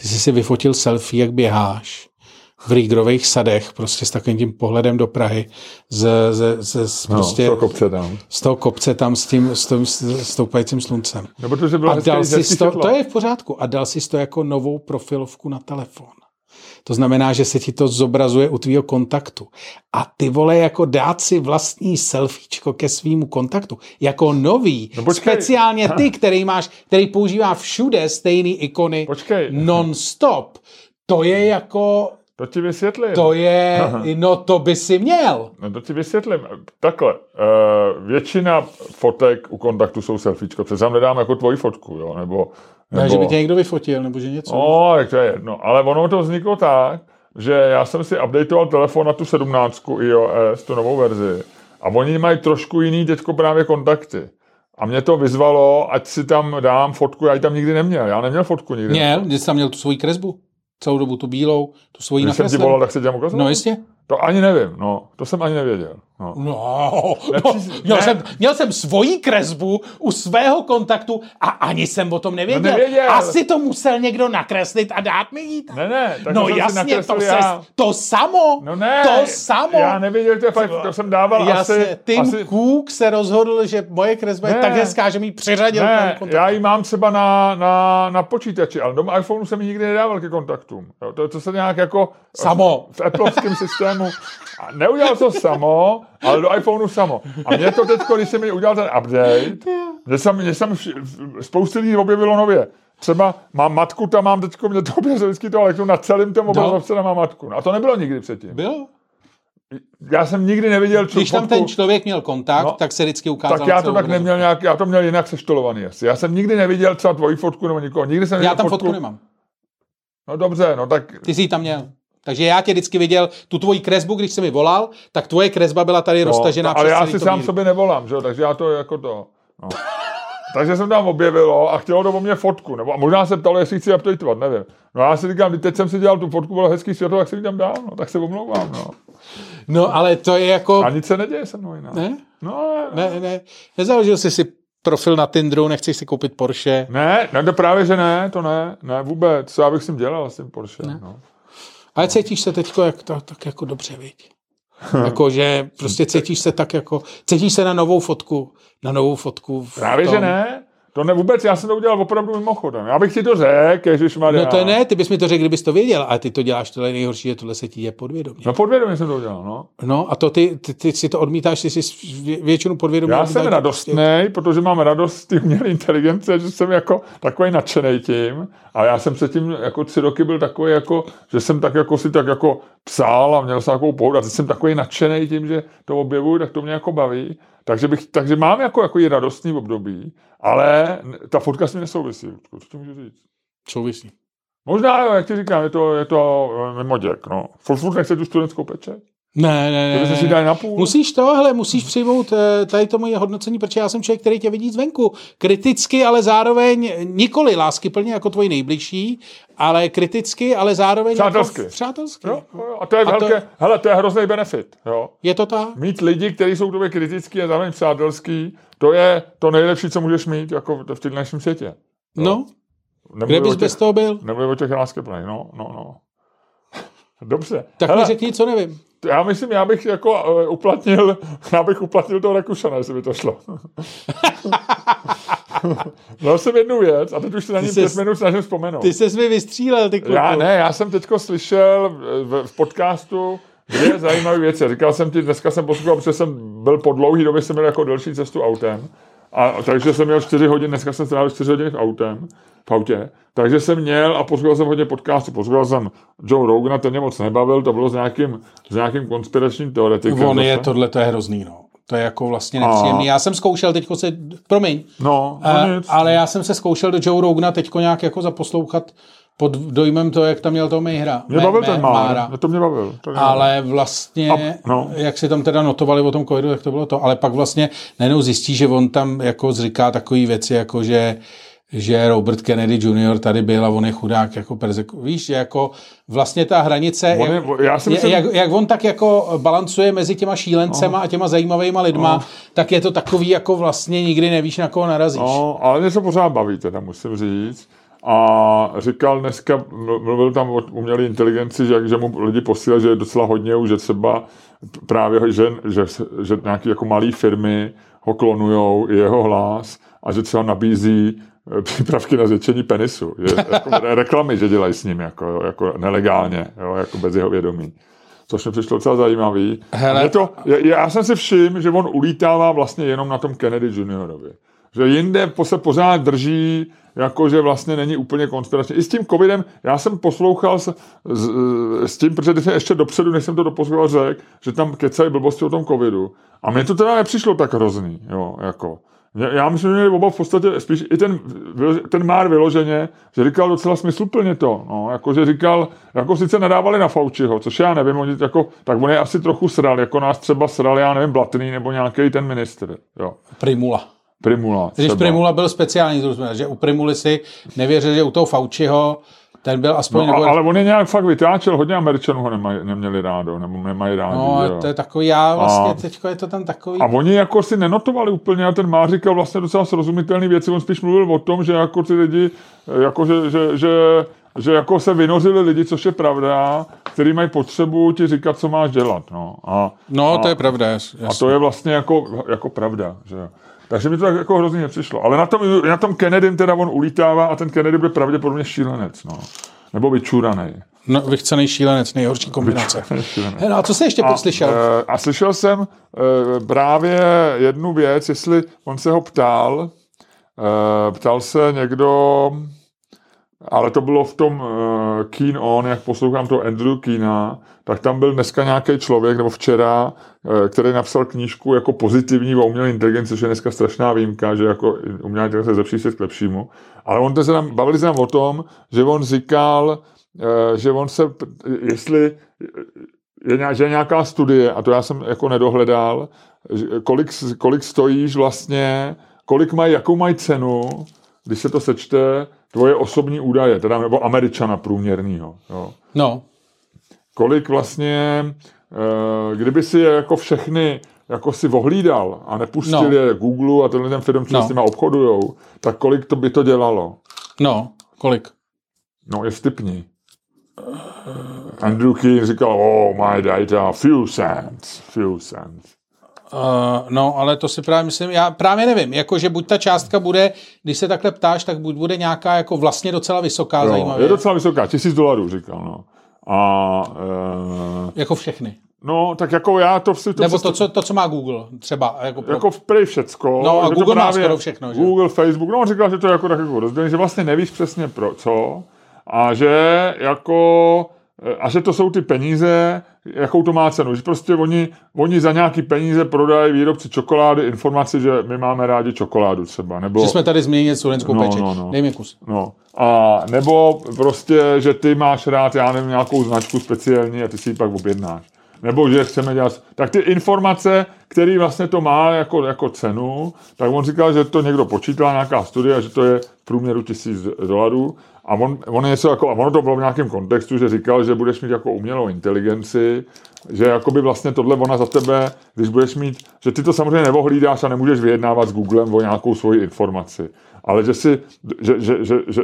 si vyfotil selfie, jak běháš v rýgrových sadech, prostě s takovým tím pohledem do Prahy, z toho kopce tam s tím stoupajícím sluncem. No, protože a dal si to je v pořádku, a dal si to jako novou profilovku na telefon. To znamená, že se ti to zobrazuje u tvýho kontaktu. A ty vole, jako dát si vlastní selfiečko ke svýmu kontaktu. Jako nový. No speciálně ty, který používá všude stejný ikony non-stop. To je jako... To ti vysvětlím. To je, no to by si měl. No to ti vysvětlím. Takhle, většina fotek u kontaktu jsou selfiečko, protože tam nedám jako tvoji fotku, jo, nebo... Ne, že by tě někdo vyfotil, nebo že něco... No, tak to je jedno, ale ono to vzniklo tak, že já jsem si updateoval telefon na tu 17 iOS, tu novou verzi, a oni mají trošku jiný teďko právě kontakty. A mě to vyzvalo, ať si tam dám fotku, já ji tam nikdy neměl, já neměl fotku nikdy. Měl, když jsi tam měl tu svoji kresbu. Celou dobu tu bílou, tu svoji nakreslím. Když jsem ti volal, tak se dělám ukazovat? No jistě. To ani nevím, no. To jsem ani nevěděl. Měl jsem svoji kresbu u svého kontaktu a ani jsem o tom nevěděl. Asi to musel někdo nakreslit a dát mi jít. Ne, tak no jasně, to samo. Já nevěděl, to jsem dával jasně, asi... Tim Cook se rozhodl, že moje kresba je tak hezká, že mi ji přiřadil k kontaktu. Já ji mám třeba na počítači, ale doma iPhoneu jsem ji nikdy nedával ke kontaktům. To se nějak jako... Samo. V applovském systému. A neudělal to samo, ale do iPhoneu samo. A mě to teď, když jsem mi udělal ten update, mě spousty lidí objevilo nově. Třeba mám matku, tam mám teď, mě to objevilo vždycky to, ale na celém tom obrazovce tam mám matku. No, a to nebylo nikdy předtím. Bylo. Já jsem nikdy neviděl... Když tam ten člověk měl kontakt, tak se vždycky ukázal... Tak já to tak neměl nějak, já to měl jinak seštolovaný asi. Já jsem nikdy neviděl třeba tvoji fotku nebo nikoho. Nikdy jsem já tam fotku nemám. No dobře, no tak... Ty jsi ji tam měl. Takže já tě vždycky viděl tu tvoji kresbu, když jsi mi volal, tak tvoje kresba byla tady roztažená přes celý to míru. Ale já si sám sobě nevolám, že jo, takže já to jako to... No. Takže jsem tam objevilo a chtělo to po mně fotku, nebo a možná se ptalo, jestli chci updateovat, nevím. No já si říkám, teď jsem si dělal tu fotku, bylo hezký světlo, tak si ji tam dál, no tak se omlouvám, no. No ale to je jako... A nic se neděje se mnou jinak. Ne? No, ne. Nezaložil jsi si profil na Tinderu, nechceš si koupit Porsche? Ne, to právě že ne, to ne vůbec. Co já bych si dělal s tím Porsche, no. Ale cítíš se teďko tak jako dobře, viď? Jakože prostě cítíš se na novou fotku. Právě že ne, to ne vůbec, já jsem to udělal opravdu mimochodem. Já bych ti to řekl, ježišmarja. No to ne, ty bys mi to řekl, kdybys to věděl, ale ty to děláš, tohle je nejhorší, že tohle se ti děje podvědomě. No podvědomě jsem to udělal, no. No a to ty si to odmítáš, ty si většinu podvědomě. Já jsem radostnej, protože mám radost z té umělé inteligence, že jsem jako takový nadšenej tím, a já jsem předtím jako 3 roky byl takový jako, že jsem tak jako si tak jako psal a měl jsem takovou pohodu, a teď jsem takový nadšenej tím, že to objevuju, tak to mě jako baví. Takže mám jako i radostný období, ale ta fotka s tím nesouvisí. Co ti můžu říct? Souvisí. Možná, jo, jak ti říkám, je to mimoděk, no. Furt nechce tu studentskou pečeť? Ne. Si dali napůl. Musíš to, hele, musíš přijmout tady to moje hodnocení, protože já jsem člověk, který tě vidí zvenku. Kriticky, ale zároveň nikoli láskyplně jako tvoji nejbližší, ale kriticky, ale zároveň přátelsky. Jako přátelsky. Jo. A to je to je hrozný benefit, jo. Je to tak? Mít lidi, kteří jsou k tobě kritický a zároveň přátelský, to je to nejlepší, co můžeš mít jako v tom dnešním světě. Jo? No. Kde bys bez toho byl? Nebude o těch láskyplných, no. Dobře. Tak hele, mi řekni, co nevím. Já myslím, já bych uplatnil toho Rakušana, jestli by to šlo. Dal jsem jednu věc a teď už se na ní 5 minut snažím vzpomenout. Ty ses mi vystřílel, ty kluku. Já jsem teďko slyšel v podcastu dvě zajímavé věci. Říkal jsem ti, dneska jsem poslouchal, protože jsem byl po dlouhý době, jsem měl jako delší cestu autem. A takže jsem měl 4 hodin, dneska jsem strávil 4 hodiny v autě, takže jsem měl a poslouchal jsem hodně podcastů, poslouchal jsem Joe Rogana, ten mě moc nebavil, to bylo s nějakým konspiračním teoretikem. On je tohle, to je hrozný, no. To je jako vlastně nepříjemný. Já jsem zkoušel teďko se, promiň, ale já jsem se zkoušel do Joe Rogana teďko nějak jako zaposlouchat pod dojmem toho, jak tam měl toho Mejhra. Mě bavil ten Mára. To mě bavil. Ale vlastně, jak si tam teda notovali o tom covidu, tak to bylo to. Ale pak vlastně najednou zjistí, že on tam jako říká takové věci, jako že Robert Kennedy Jr. tady byl a on je chudák, jako víš, jako vlastně ta hranice, jak on tak jako balancuje mezi těma šílencema a těma zajímavýma lidma, tak je to takový, jako vlastně nikdy nevíš, na koho narazíš. Ale mě se pořád baví, teda musím říct. A říkal dneska, mluvil tam o umělé inteligenci, že mu lidi posílají, že je docela hodně už, že třeba právě, že nějaké jako malé firmy ho klonujou, jeho hlas a že třeba nabízí přípravky na zvětšení penisu. Jako reklamy, že dělají s ním jako nelegálně, jo, jako bez jeho vědomí. Což mi přišlo docela zajímavý. Já jsem si všiml, že on ulítává vlastně jenom na tom Kennedy Juniorovi. Že jinde se pořád drží, jakože vlastně není úplně konspirační. I s tím covidem, já jsem poslouchal s tím, protože ještě dopředu, než jsem to doposlouchal, řekl, že tam kecají blbosti o tom covidu. A mně to teda nepřišlo tak hrozný, jo, jako. Já myslím, že měli oba v podstatě spíš i ten Már vyloženě, že říkal docela smysluplně to, no, jakože říkal, jako sice nadávali na Fauciho, což já nevím, oni jako, tak on je asi trochu sral, jako nás třeba sral, já nevím, Blatný nebo nějaký ten ministr, jo. Primula. Když Primula byl speciální, že u Primuly si nevěřil, že u toho Fauciho ten byl aspoň... No, ale on je nějak fakt vytáčel, hodně Američanů ho neměli rádo, nebo nemají rádi. No, to je takový, já vlastně teďko je to tam takový... A oni jako si nenotovali úplně, a ten Má říkal vlastně docela srozumitelný věci, on spíš mluvil o tom, že jako ty lidi, jako že jako se vynořili lidi, což je pravda, který mají potřebu ti říkat, co máš dělat, no. To je pravda, jasně. A to je vlastně jako pravda, že... Takže mi to tak jako hrozně nepřišlo. Ale na tom Kennedym teda on ulítává a ten Kennedy byl pravděpodobně šílenec. No. Nebo vyčuranej. No, vychcenej šílenec, nejhorší kombinace. No, a co jsi ještě podslyšel? A slyšel jsem právě jednu věc, jestli on se ho ptal. Ptal se někdo, ale to bylo v tom Keen On, jak poslouchám toho Andrew Keena, tak tam byl dneska nějaký člověk, nebo včera, který napsal knížku jako pozitivní o umělé inteligenci, což je dneska strašná výjimka, že jako umělá inteligence zlepší svět k lepšímu. Ale bavili se nám o tom, že on říkal, že on se, jestli je nějaká studie, a to já jsem jako nedohledal, kolik stojíš vlastně, jakou mají cenu, když se to sečte, tvoje osobní údaje, teda nebo Američana průměrnýho. Jo. No. Kolik vlastně, kdyby si je jako všechny jako si vohlídal a nepustil je Google a tenhle ten firm, co s nima obchodujou, tak kolik to by to dělalo? No, kolik? No, je vtipný. Andrew King říkal, my data, few cents. Ale to si právě myslím, já právě nevím, jakože buď ta částka bude, když se takhle ptáš, tak buď bude nějaká jako vlastně docela vysoká, zajímavá. Je docela vysoká, $1000, říkal, no. A, jako všechny. No, tak jako já to... Nebo to, co má Google třeba. Jako prej všecko. No a Google má skoro všechno, že? Google, Facebook, no on říkal, že to je jako tak jako rozdělený, že vlastně nevíš přesně pro co a že jako... a že to jsou ty peníze, jakou to má cenu. Že prostě oni za nějaký peníze prodají výrobci čokolády informaci, že my máme rádi čokoládu třeba. Nebo, že jsme tady změnili slovenskou péči. Dej mi kus. No. A nebo prostě, že ty máš rád, já nevím, nějakou značku speciální a ty si ji pak objednáš. Nebo že chceme dělat... Tak ty informace, který vlastně to má jako cenu, tak on říkal, že to někdo počítal, nějaká studie, že to je v průměru $1,000. A on něco jako, a ono to bylo v nějakém kontextu, že říkal, že budeš mít jako umělou inteligenci, že jakoby vlastně tohle ona za tebe, když budeš mít, že ty to samozřejmě nevohlídáš a nemůžeš vyjednávat s Googlem o nějakou svoji informaci. Ale že si,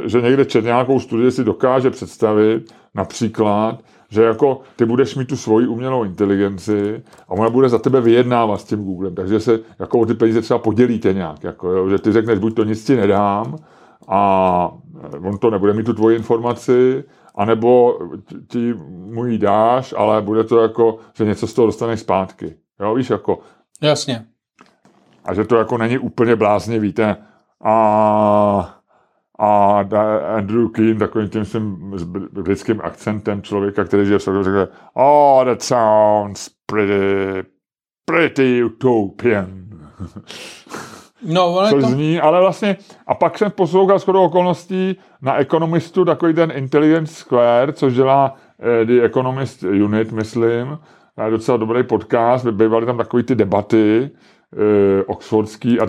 že někde čet nějakou studii si dokáže představit, například, že jako ty budeš mít tu svoji umělou inteligenci a ona bude za tebe vyjednávat s tím Googlem, takže se jako o ty peníze třeba podělíte nějak, jako jo, že ty řekneš, buď to nic ti nedám a on to nebude mít tu tvoji informaci, anebo ti mu ji dáš, ale bude to jako, že něco z toho dostaneš zpátky, jo, víš, jako. Jasně. A že to jako není úplně blázně, víte, a Andrew Keane, takovým tím svým britským akcentem člověka, který žije v Sokovu, řekl, oh, that sounds pretty utopian. No, což to... zní, ale vlastně, a pak jsem poslouchal shodou okolností na ekonomistu, takový ten Intelligence Square, což dělá The Economist Unit, myslím, je docela dobrý podcast, bývaly tam takový ty debaty, oxfordský,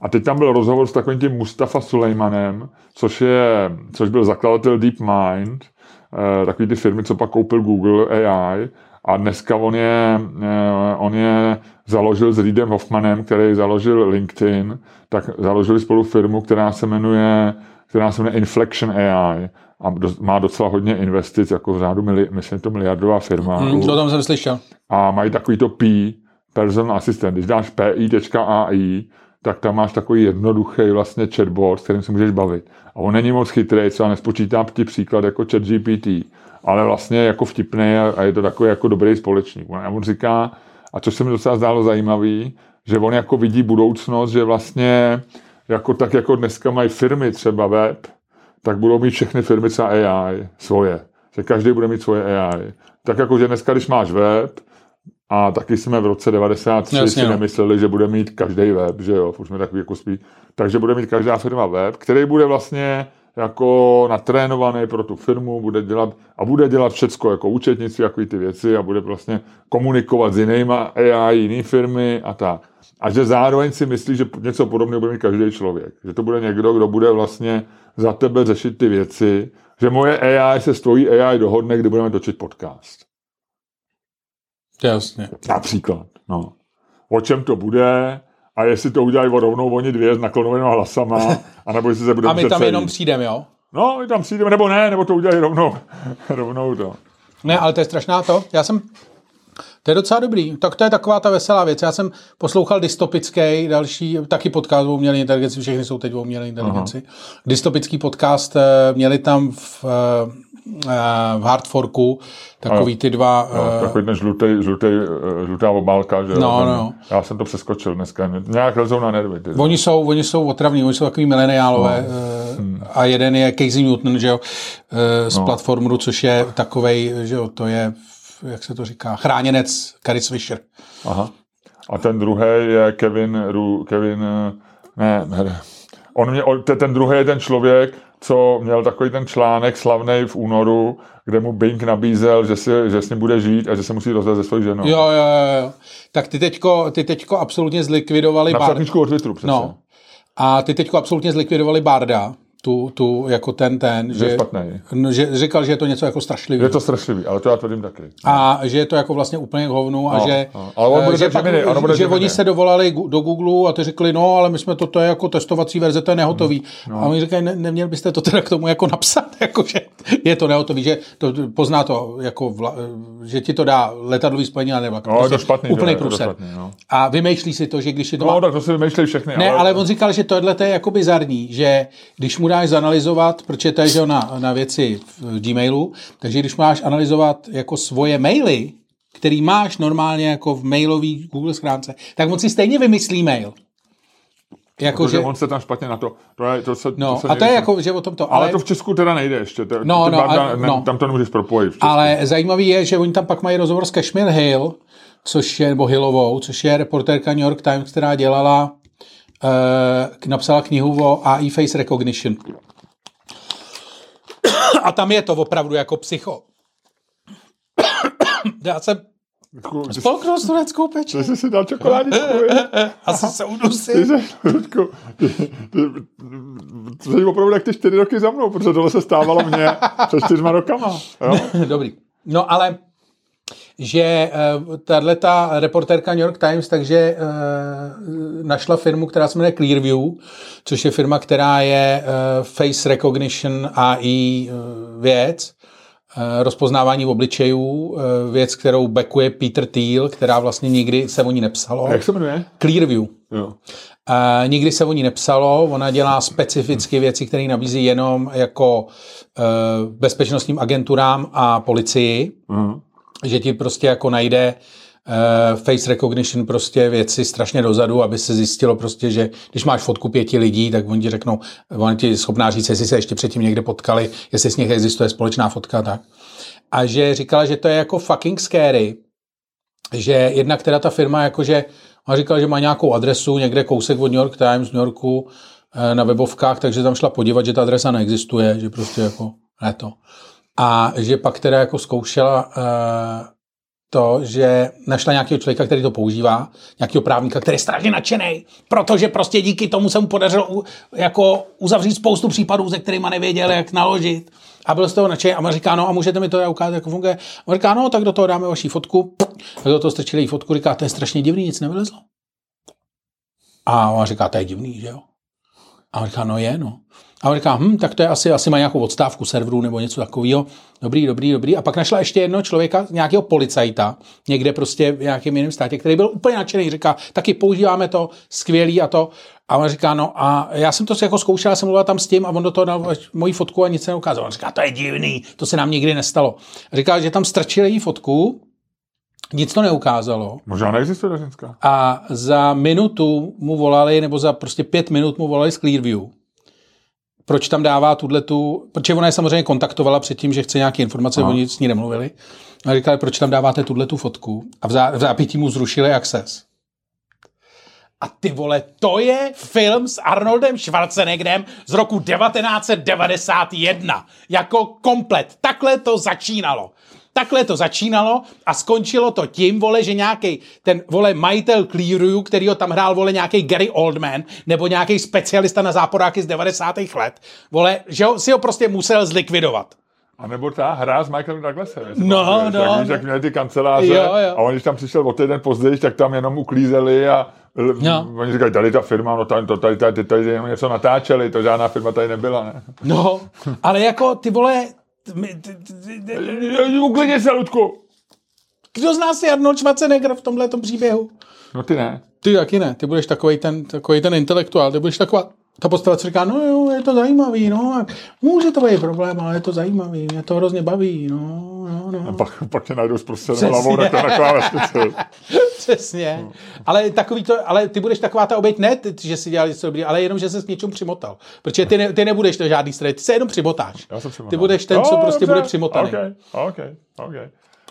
a teď tam byl rozhovor s takovým tím Mustafa Sulejmanem, což byl zakladatel DeepMind, takový ty firmy, co pak koupil Google AI, a dneska on je založil s Reedem Hoffmanem, který založil LinkedIn, tak založili spolu firmu, která se jmenuje Inflection AI a má docela hodně investic, jako v řádu, myslím, to miliardová firma. To tam jsem slyšel. A mají takový to P, personal assistant. Když dáš pi.ai, tak tam máš takový jednoduchý vlastně chatbot, s kterým se můžeš bavit. A on není moc chytrý, co nespočítám ti příklad jako ChatGPT, ale vlastně jako vtipný a je to takový jako dobrý společník. A on říká, a což se mi docela zdálo zajímavý, že on jako vidí budoucnost, že vlastně jako tak jako dneska mají firmy třeba web, tak budou mít všechny firmy třeba AI svoje. Že každý bude mít svoje AI. Tak jako, že dneska, když máš web, a taky jsme v roce 93 si nemysleli, že bude mít každý web, že jo, už jsme takový jako spíš. Takže bude mít každá firma web, který bude vlastně jako natrénovaný pro tu firmu, bude dělat všecko, jako účetnictví, jako ty věci a bude vlastně komunikovat s jinýma AI, jiný firmy a tak. A že zároveň si myslí, že něco podobného bude mít každý člověk. Že to bude někdo, kdo bude vlastně za tebe řešit ty věci, že moje AI se s tvojí AI dohodne, kdy budeme točit podcast. Jasně. Například, no. O čem to bude a jestli to udělají rovnou oni dvě s naklonovými hlasama a nebo jestli se budeme přecelit. A my tam jenom přijdeme, jo? No, my tam přijdeme, nebo ne, nebo to udělají rovnou to. Ne, ale to je strašná to. To je docela dobrý. Tak to je taková ta veselá věc. Já jsem poslouchal dystopický další, taky podcast o umělé inteligenci, všechny jsou teď o umělé inteligenci. Aha. Dystopický podcast měli tam v Hardforku takový ty dva... No, takový ten žlutá obálka, že no. Já jsem to přeskočil dneska. Nějak lezou na nervy. Oni jsou otravní, oni jsou takový mileniálové. A jeden je Casey Newton, že jo, z Platformu, což je takovej, že jo, to je, jak se to říká, chráněnec Carrie Swisher. Aha. A ten druhý je ten druhý je ten člověk, co měl takový ten článek slavný v únoru, kde mu Bing nabízel, že s ním bude žít a že se musí rozdat se svojí ženou. Jo. Tak ty teďko absolutně zlikvidovali Barda. Na psátničku od Twitteru přece. No. A ty teďko absolutně zlikvidovali Barda. Tu jako ten, že říkal, že je to něco jako strašlivý. Je to strašlivý, ale to já tvrdím taky. A že je to jako vlastně úplně k hovnu a že oni se dovolali do Google a ty řekli, no, ale my jsme to je jako testovací verze, to je nehotový. No. A oni říkají, neměl byste to teda k tomu jako napsat, jako že je to nehotový, že to pozná to, jako že ti to dá letadlový spojení, ale nevlak. No, prostě je to špatný. Úplný průser. No. A vymýšlí si to, že když je to... No, tak to si vymýšlí všechny. Ne, ale on říkal, že tohle je jako bizarní, že když mu dáš zanalizovat, protože to je, že jo, na věci v Gmailu, takže když máš analyzovat jako svoje maily, který máš normálně jako v mailový Google schránce, tak on si stejně vymyslí mail. Jako že on se tam špatně na to. Že o tom to. Ale to v Česku teda nejde ještě. Tam to nemůžeš propojit. Ale zajímavý je, že oni tam pak mají rozhovor s Cashmere Hill, Hillovou, což je reportérka New York Times, která napsala knihu o AI face recognition. A tam je to opravdu jako psycho. Dá se spolknout studentskou peči. Ty jsi si dal čokoládičku. Asi se udusí. To je opravdu jak ty 4 roky za mnou, protože tohle se stávalo mně před 4 rokama. Jo? Dobrý. No ale, že tato reportérka New York Times takže našla firmu, která se jmenuje Clearview, což je firma, která je face recognition AI věc, rozpoznávání obličejů, věc, kterou backuje Peter Thiel, která vlastně nikdy se o ní nepsalo. A jak se jmenuje? Clearview. Jo. Nikdy se o ní nepsalo, ona dělá specificky věci, které nabízí jenom jako bezpečnostním agenturám a policii, že ti prostě jako najde face recognition prostě věci strašně dozadu, aby se zjistilo prostě, že když máš fotku 5 lidí, tak oni ti řeknou, oni ti schopná říct, jestli se ještě předtím někde potkali, jestli s nich existuje společná fotka, tak. A že říkala, že to je jako fucking scary, že jednak teda ta firma jakože, ona říkala, že má nějakou adresu někde kousek od New York Times, New Yorku, na webovkách, takže tam šla podívat, že ta adresa neexistuje, že prostě jako ne to. A že pak teda jako zkoušela to, že našla nějakého člověka, který to používá, nějakého právníka, který je strašně nadšenej, protože prostě díky tomu se mu podařilo jako uzavřít spoustu případů, se kterýma nevěděl, jak naložit. A byl z toho nadšený. A on říká, no a můžete mi to ukázat, jak funguje? A on říká, no tak do toho dáme vaši fotku. A do toho strčili jí fotku, říká, to je strašně divný, nic nevylezlo. A on říká, to je divný, že jo? A on říká, no je, no. A on říká, tak to je asi má nějakou odstávku serverů nebo něco takového. Dobrý. A pak našla ještě jednoho člověka, nějakého policajta, někde prostě v nějakém jiném státě, který byl úplně nadšený. Říká, taky používáme to, skvělý a to. A on říká, no a já jsem to jako zkoušel, jsem mluvila tam s tím a on do toho dal moji fotku a nic se neukázal. On říká, to je divný, to se nám nikdy nestalo. A říká, že tam strčili jí fotku, nic to neukázalo. Možná neexistuje ženská. A za minutu mu volali, nebo za prostě 5 minut mu volali z Clearview. Proč tam dává tuhletu, protože ona je samozřejmě kontaktovala předtím, že chce nějaké informace, oni s ní nemluvili. A říkali, proč tam dáváte tuhletu fotku? A v zápětí mu zrušili access. A ty vole, to je film s Arnoldem Schwarzeneggerem z roku 1991. Jako komplet. Takhle to začínalo a skončilo to tím, vole, že nějaký ten, vole, majitel Clearview, který ho tam hrál, vole, nějaký Gary Oldman nebo nějaký specialista na záporáky z 90. let, vole, že si ho prostě musel zlikvidovat. A nebo ta hra s Michaelem Douglasem. Jak měli ty kanceláře a on, když tam přišel o týden později, tak tam jenom uklízeli a oni říkají, tady ta firma, no tady jenom něco natáčeli, to žádná firma tady nebyla, ne? No, ale jako ty vole... Uklidně se, Ludku. Kdo z nás je Arnold Schwarzenegger v tomhletom příběhu? No ty ne. Ty taky ne, ty budeš takovej ten intelektuál, ty budeš taková, ta postava co říká, no jo, je to zajímavý, no, může to být problém, ale je to zajímavý, mě to hrozně baví, no. A pak tě najdou zprostě hlavou na klávesnici. Přesně, no. Ale ty budeš taková ta oběť, ne, že si dělal něco dobrý, ale jenom, že ses k něčemu přimotal, protože ty nebudeš to žádný střed, ty se jenom přimotáš. Ty budeš ten, co prostě dobře. Bude přimotaný. Okay.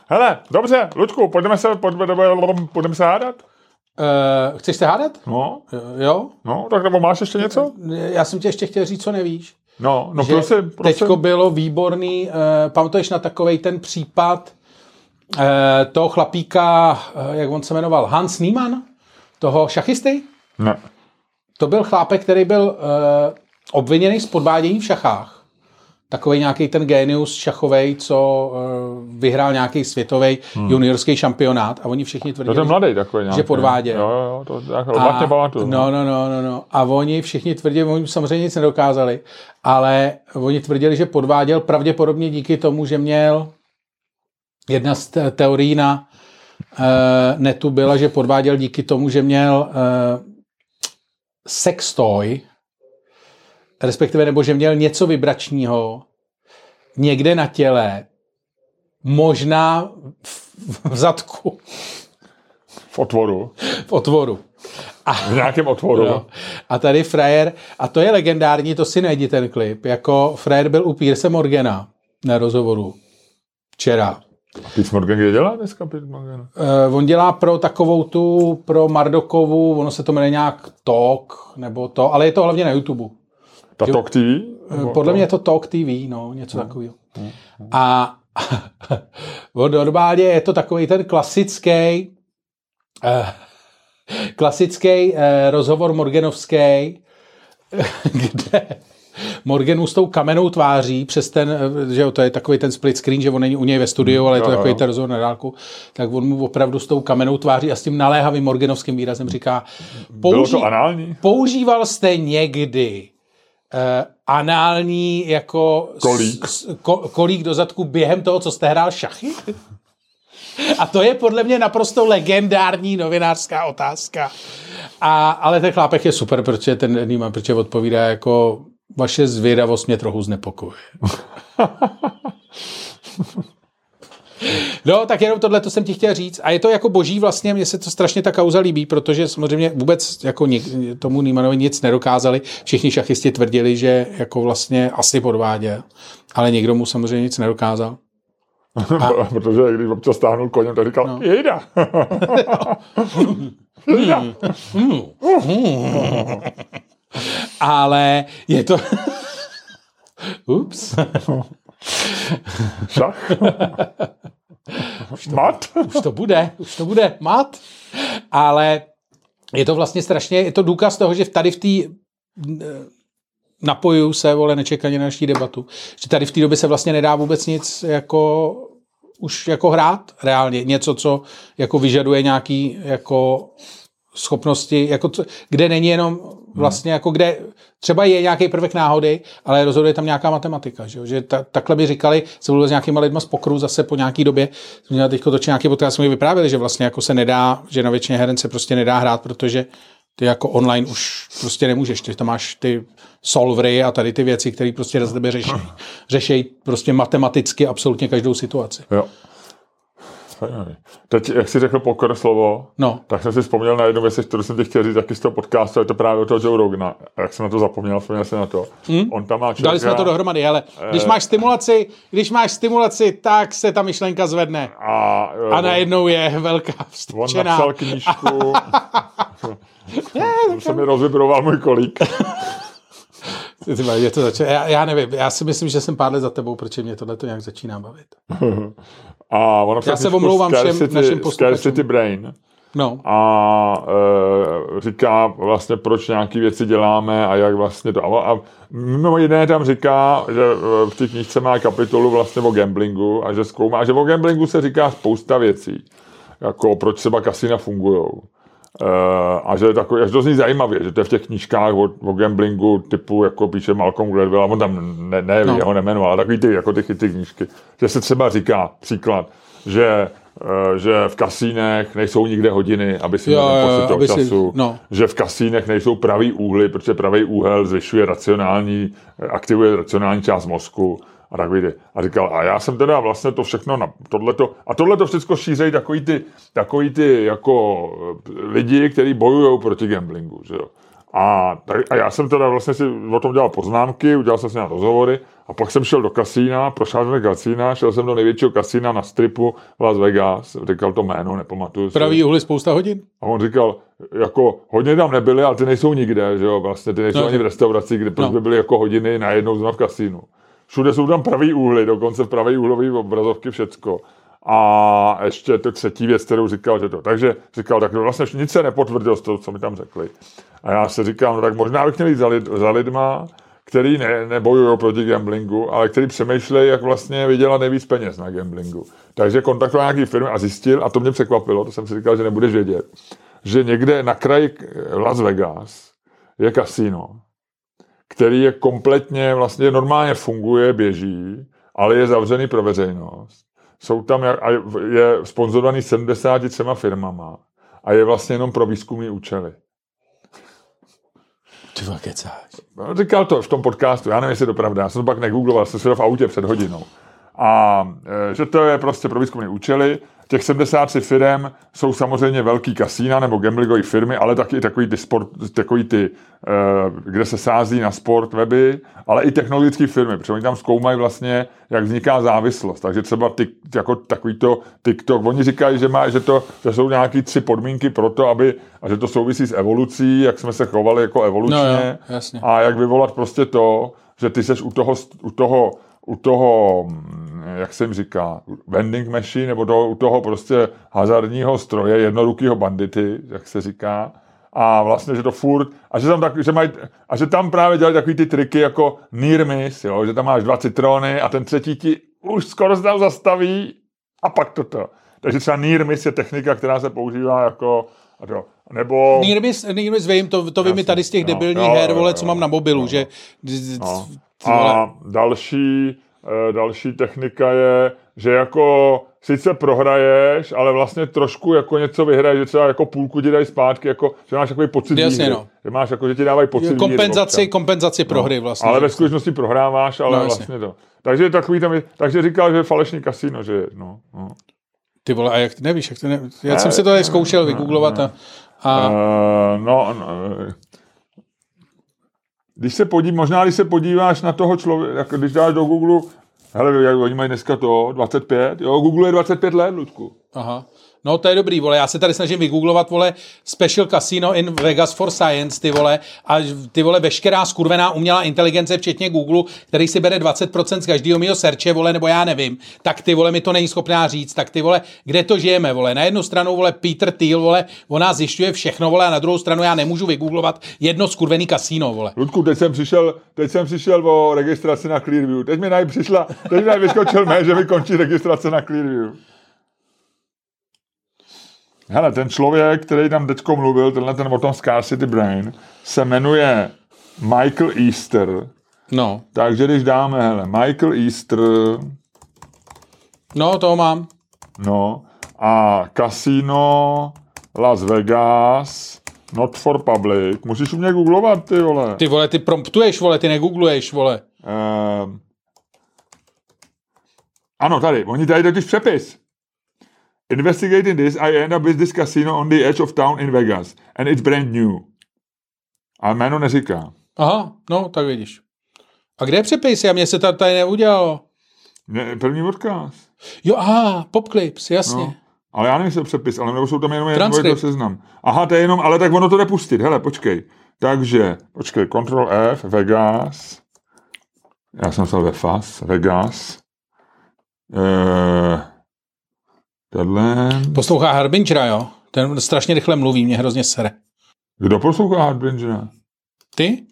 Hele, dobře, Ludku, pojďme se hádat. Chceš se hádat? No. Jo? No, tak nebo máš ještě něco? Já jsem tě ještě chtěl říct, co nevíš. No, prosím. Teďko bylo výborný, pamatuješ na takovej ten případ toho chlapíka, jak on se jmenoval, Hans Niemann, toho šachisty? Ne. To byl chlápek, který byl obviněný z podvádění v šachách. Takový nějaký ten génius šachovej, co vyhrál nějaký světový juniorský šampionát a oni všichni tvrdili, to je mladý, takový nějaký, že podváděl. Jo, to vlastně pamatuju. No. A oni všichni tvrdili, oni samozřejmě nic nedokázali, ale oni tvrdili, že podváděl pravděpodobně díky tomu, že měl jedna z teorií na netu byla, že podváděl díky tomu, že měl sextoy, respektive nebo že měl něco vibračního někde na těle, možná v zadku. V otvoru. V nějakém otvoru. No. A tady frajer, a to je legendární, to si najdi ten klip, jako frajer byl u Pierce Morgana na rozhovoru včera. A Pitt Morgan kde dělá dneska? On dělá pro takovou tu, pro Mardokovu, ono se to jmenuje nějak Talk, nebo to, ale je to hlavně na YouTube. Ta Talk TV? Podle mě je to Talk TV, no, něco takového. A normálně je to takový ten klasický rozhovor morganovský, kde Morgan s tou kamennou tváří přes ten, že jo, to je takový ten split screen, že on není u něj ve studiu, ale je to takový ten rozhovor na dálku, tak on mu opravdu s tou kamennou tváří a s tím naléhavým morganovským výrazem říká, používal jste někdy anální jako kolík do zadku během toho, co jste hrál šachy? A to je podle mě naprosto legendární novinářská otázka. Ale ten chlápek je super, protože protože odpovídá jako vaše zvědavost mě trochu znepokojuje. No, tak jenom tohle to jsem ti chtěl říct. A je to jako boží vlastně, mně se to strašně ta kauza líbí, protože samozřejmě vůbec jako tomu Nýmanovi nic nedokázali. Všichni šachisti tvrdili, že jako vlastně asi podváděl, ale někdo mu samozřejmě nic nedokázal. Protože když občas stáhnul koněm, tak říkal, jejda. Ale je to... Ups. Šach. Mat. Už to bude. Mat. Ale je to vlastně strašně... Je to důkaz toho, že tady v té... Napojuju se, vole, nečekaně na naší debatu. Že tady v té době se vlastně nedá vůbec nic jako... Už jako hrát reálně. Něco, co jako vyžaduje nějaký jako... schopnosti, jako kde není jenom vlastně, jako kde třeba je nějaký prvek náhody, ale rozhoduje tam nějaká matematika, že takhle mi říkali, se mluvil s nějakýma lidma z pokru zase po nějaký době, měl teďko točit nějaký podcast, jsme mi vyprávěli, že vlastně jako se nedá, že na většině heren se prostě nedá hrát, protože ty jako online už prostě nemůžeš, ty tam máš ty solvery a tady ty věci, které prostě z tebe řeší prostě matematicky absolutně každou situaci. Jo. Teď, jak jsi řekl pokor slovo, tak jsem si vzpomněl na jednu věc, kterou jsem ti chtěl říct taky z toho podcastu, je to právě o toho Joe Rogana. Jak jsem na to zapomněl, vzpomněl jsem na to. On tam má člověka... Dali jsme na to dohromady, ale když máš stimulaci, tak se ta myšlenka zvedne. A najednou je velká vstřená. On napsal knížku. Jsem mi rozvibroval můj kolík. Já nevím, já si myslím, že jsem pár let za tebou, protože mě tohle to nějak začíná bavit. A já se omlouvám všem našim posluchačům. Scarcity Brain. A říká vlastně, proč nějaké věci děláme a jak vlastně to. A mimo jiné tam říká, že v té knížce má kapitolu vlastně o gamblingu a že zkoumá, že o gamblingu se říká spousta věcí. Jako proč třeba kasina fungujou. A že je takový, až to zní zajímavě, že to je v těch knížkách o gamblingu typu, jako píše Malcolm Gladwell, on tam neví, jeho nemenoval, ale takový ty, jako ty chytrý knížky, že se třeba říká, příklad, že v kasínech nejsou nikde hodiny, aby si měl pocit toho času, že v kasínech nejsou pravý úhly, protože pravý úhel zvyšuje racionální, aktivuje racionální část mozku. A říkal, a já jsem teda vlastně to všechno, tohleto všechno šířejí takový ty jako lidi, kteří bojují proti gamblingu, že jo. A já jsem teda vlastně si o tom dělal poznámky, udělal jsem si na rozhovory a pak jsem šel do kasína, šel jsem do největšího kasína na stripu v Las Vegas, říkal to jméno, nepamatuju. Pravý uhly spousta hodin. A on říkal, jako hodně tam nebyly, ale ty nejsou nikde, že jo, vlastně ty nejsou ani v restauraci, kde by byly jako hodiny najednou znovu v kasínu. Všude jsou tam pravý úhly, dokonce v pravý úhlový obrazovky všecko. A ještě to třetí věc, kterou říkal, že to. Takže říkal, tak vlastně nic se nepotvrdilo z toho, co mi tam řekli. A já se říkám, tak možná bych měl jít za lidma, který nebojují proti gamblingu, ale který přemýšlejí, jak vlastně vydělat nejvíc peněz na gamblingu. Takže kontaktoval nějaký firmy a zjistil, a to mě překvapilo, to jsem si říkal, že nebudeš vědět, že někde na kraji Las Vegas je kasino, který je kompletně, vlastně normálně funguje, běží, ale je zavřený pro veřejnost. Jsou tam, je sponzorovaný 73 firmama a je vlastně jenom pro výzkumné účely. Ty kecáš. Říkal to v tom podcastu, já nevím, jestli je to pravda, já jsem to pak negoogloval, jsem se v autě před hodinou. A že to je prostě pro výzkumné účely, Těch 73 firem jsou samozřejmě velký kasína nebo gamblingové firmy, ale taky takový ty, kde se sází na sport, weby, ale i technologické firmy, protože oni tam zkoumají vlastně, jak vzniká závislost. Takže třeba jako takovýto TikTok, oni říkají, že jsou nějaký 3 podmínky pro to, a že to souvisí s evolucí, jak jsme se chovali jako evolučně, no jo, a jak vyvolat prostě to, že ty seš u toho, jak se jim říká, vending machine, nebo u toho prostě hazardního stroje, jednorukýho bandity, jak se říká, a vlastně, že to furt, a že tam právě dělají takový ty triky jako near miss, jo, že tam máš 2 citrony a ten třetí ti už skoro se tam zastaví a pak toto. Takže třeba near miss je technika, která se používá jako, nebo... Near miss vím, to vím tady z těch debilních her, vole, co mám na mobilu, že... No. A další technika je, že jako sice prohraješ, ale vlastně trošku jako něco vyhraješ, že třeba jako půlku ti dají zpátky, jako, že máš takový pocit výhry. Jasně, no. Že máš jako, že ti dávají pocit kompenzaci prohry vlastně. Ale ve skutečnosti prohráváš, ale no, vlastně to. Takže takový tam, takže říkal, že je falešný kasino, že no. Ty vole, a jak ty nevíš, já jsem se to tady zkoušel vygooglovat Když se podíváš na toho člověka, když dáš do Google, hele, oni mají dneska to, 25, jo, Google je 25 let, Ludku. Aha, no to je dobrý, vole, já se tady snažím vygooglovat, vole, Special Casino in Vegas for Science, ty vole, a ty vole, veškerá skurvená umělá inteligence, včetně Google, který si bere 20% z každého mýho serče, vole, nebo já nevím, tak ty vole, mi to není schopná říct, tak ty vole, kde to žijeme, vole, na jednu stranu, vole, Peter Thiel, vole, ona zjišťuje všechno, vole, a na druhou stranu já nemůžu vygooglovat jedno skurvený kasino, vole. Ludku, teď jsem přišel o registraci na Clearview, teď mi vyskočil, že mi končí registrace na Clearview. Hele, ten člověk, který tam teďko mluvil, tenhle ten o tom Scarcity Brain, se jmenuje Michael Easter. No. Takže když dáme, hele, Michael Easter... No, to mám. No. A Casino Las Vegas, not for public. Musíš u mě googlovat, ty vole. Ty vole, ty promptuješ, vole, ty negoogluješ, vole. Ano, tady. Oni tady totiž přepis. Investigating this, I end up with this casino on the edge of town in Vegas. And it's brand new. A jméno neříká. Aha, no, tak vidíš. A kde je přepis? A mně se tady neudělalo. Ne, první odkaz. Jo, aha, popclips, jasně. No, ale já nevím, že přepis, ale nebo jsou tam jenom jedno seznam. Aha, to je jenom, ale tak ono to jde pustit. Hele, počkej. Takže, počkej, Ctrl F, Vegas. Já jsem psal Vegas, Vegas. Poslouchá Harbingera, jo? Ten strašně rychle mluví, mě hrozně sere. Kdo poslouchá Harbingera? Ty?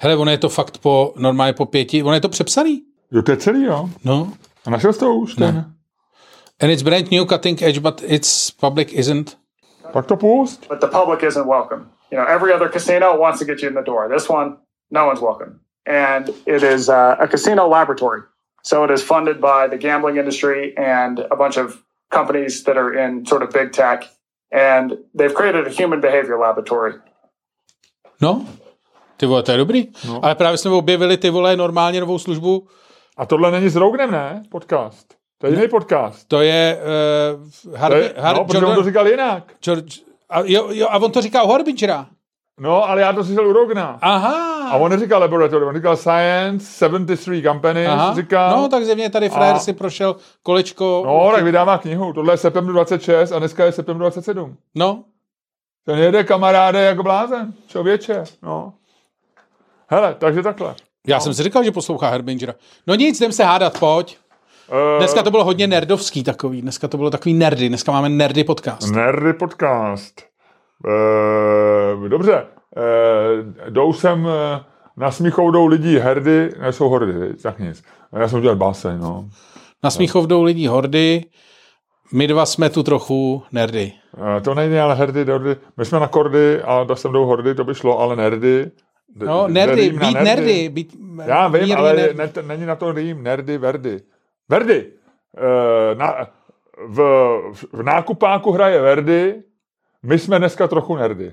Hele, ono je to fakt normálně po 5, ono je to přepsaný. Jo, to je celý, jo? No. A našel jsi to už, ten? Ne. And it's brand new cutting edge, but its public isn't. Pak to pust. But the public isn't welcome. You know, every other casino wants to get you in the door. This one, no one's welcome. And it is a casino laboratory. So it is funded by the gambling industry and a bunch of companies that are in sort of big tech, and they've created a human behavior laboratory. No, ty vole, to je dobrý. No. Ale právě jsme objevili, ty vole, normálně novou službu. A tohle není s Roganem, ne? Podcast. To je jiný podcast. To je... protože Jordan, on to říkal jinak. A on to říká u Harbingera. No, ale já to slyšel u Rogana. Aha. A on neříkal laboratory, on říkal science, 73 companies, aha, říkal. No, tak zjevně tady frajer si prošel kolečko. No, tak vydává knihu. Tohle je septembr 26 a dneska je septembr 27. No. Ten jede, kamaráde, jako blázen. Člověče, no. Hele, takže takhle. Já jsem si říkal, že poslouchá Harbingera. No nic, jdem se hádat, pojď. Dneska to bylo hodně nerdovský takový. Dneska to bylo takový nerdy. Dneska máme nerdy podcast. Nerdy podcast. Dobře, jdou sem, na smíchou lidí herdy, ne, jsou hordy, tak nic. Já jsem udělal báseň, no. Na smíchou lidí hordy, my dva jsme tu trochu nerdy. To nejde, ale herdy, dordy. My jsme na kordy a tak sem jdou hordy, to by šlo, ale nerdy. No, nerdy, být nerdy. Já vím, ale není na to rým, nerdy, verdy. Verdy! V nákupáku hraje Verdy. My jsme dneska trochu nerdy.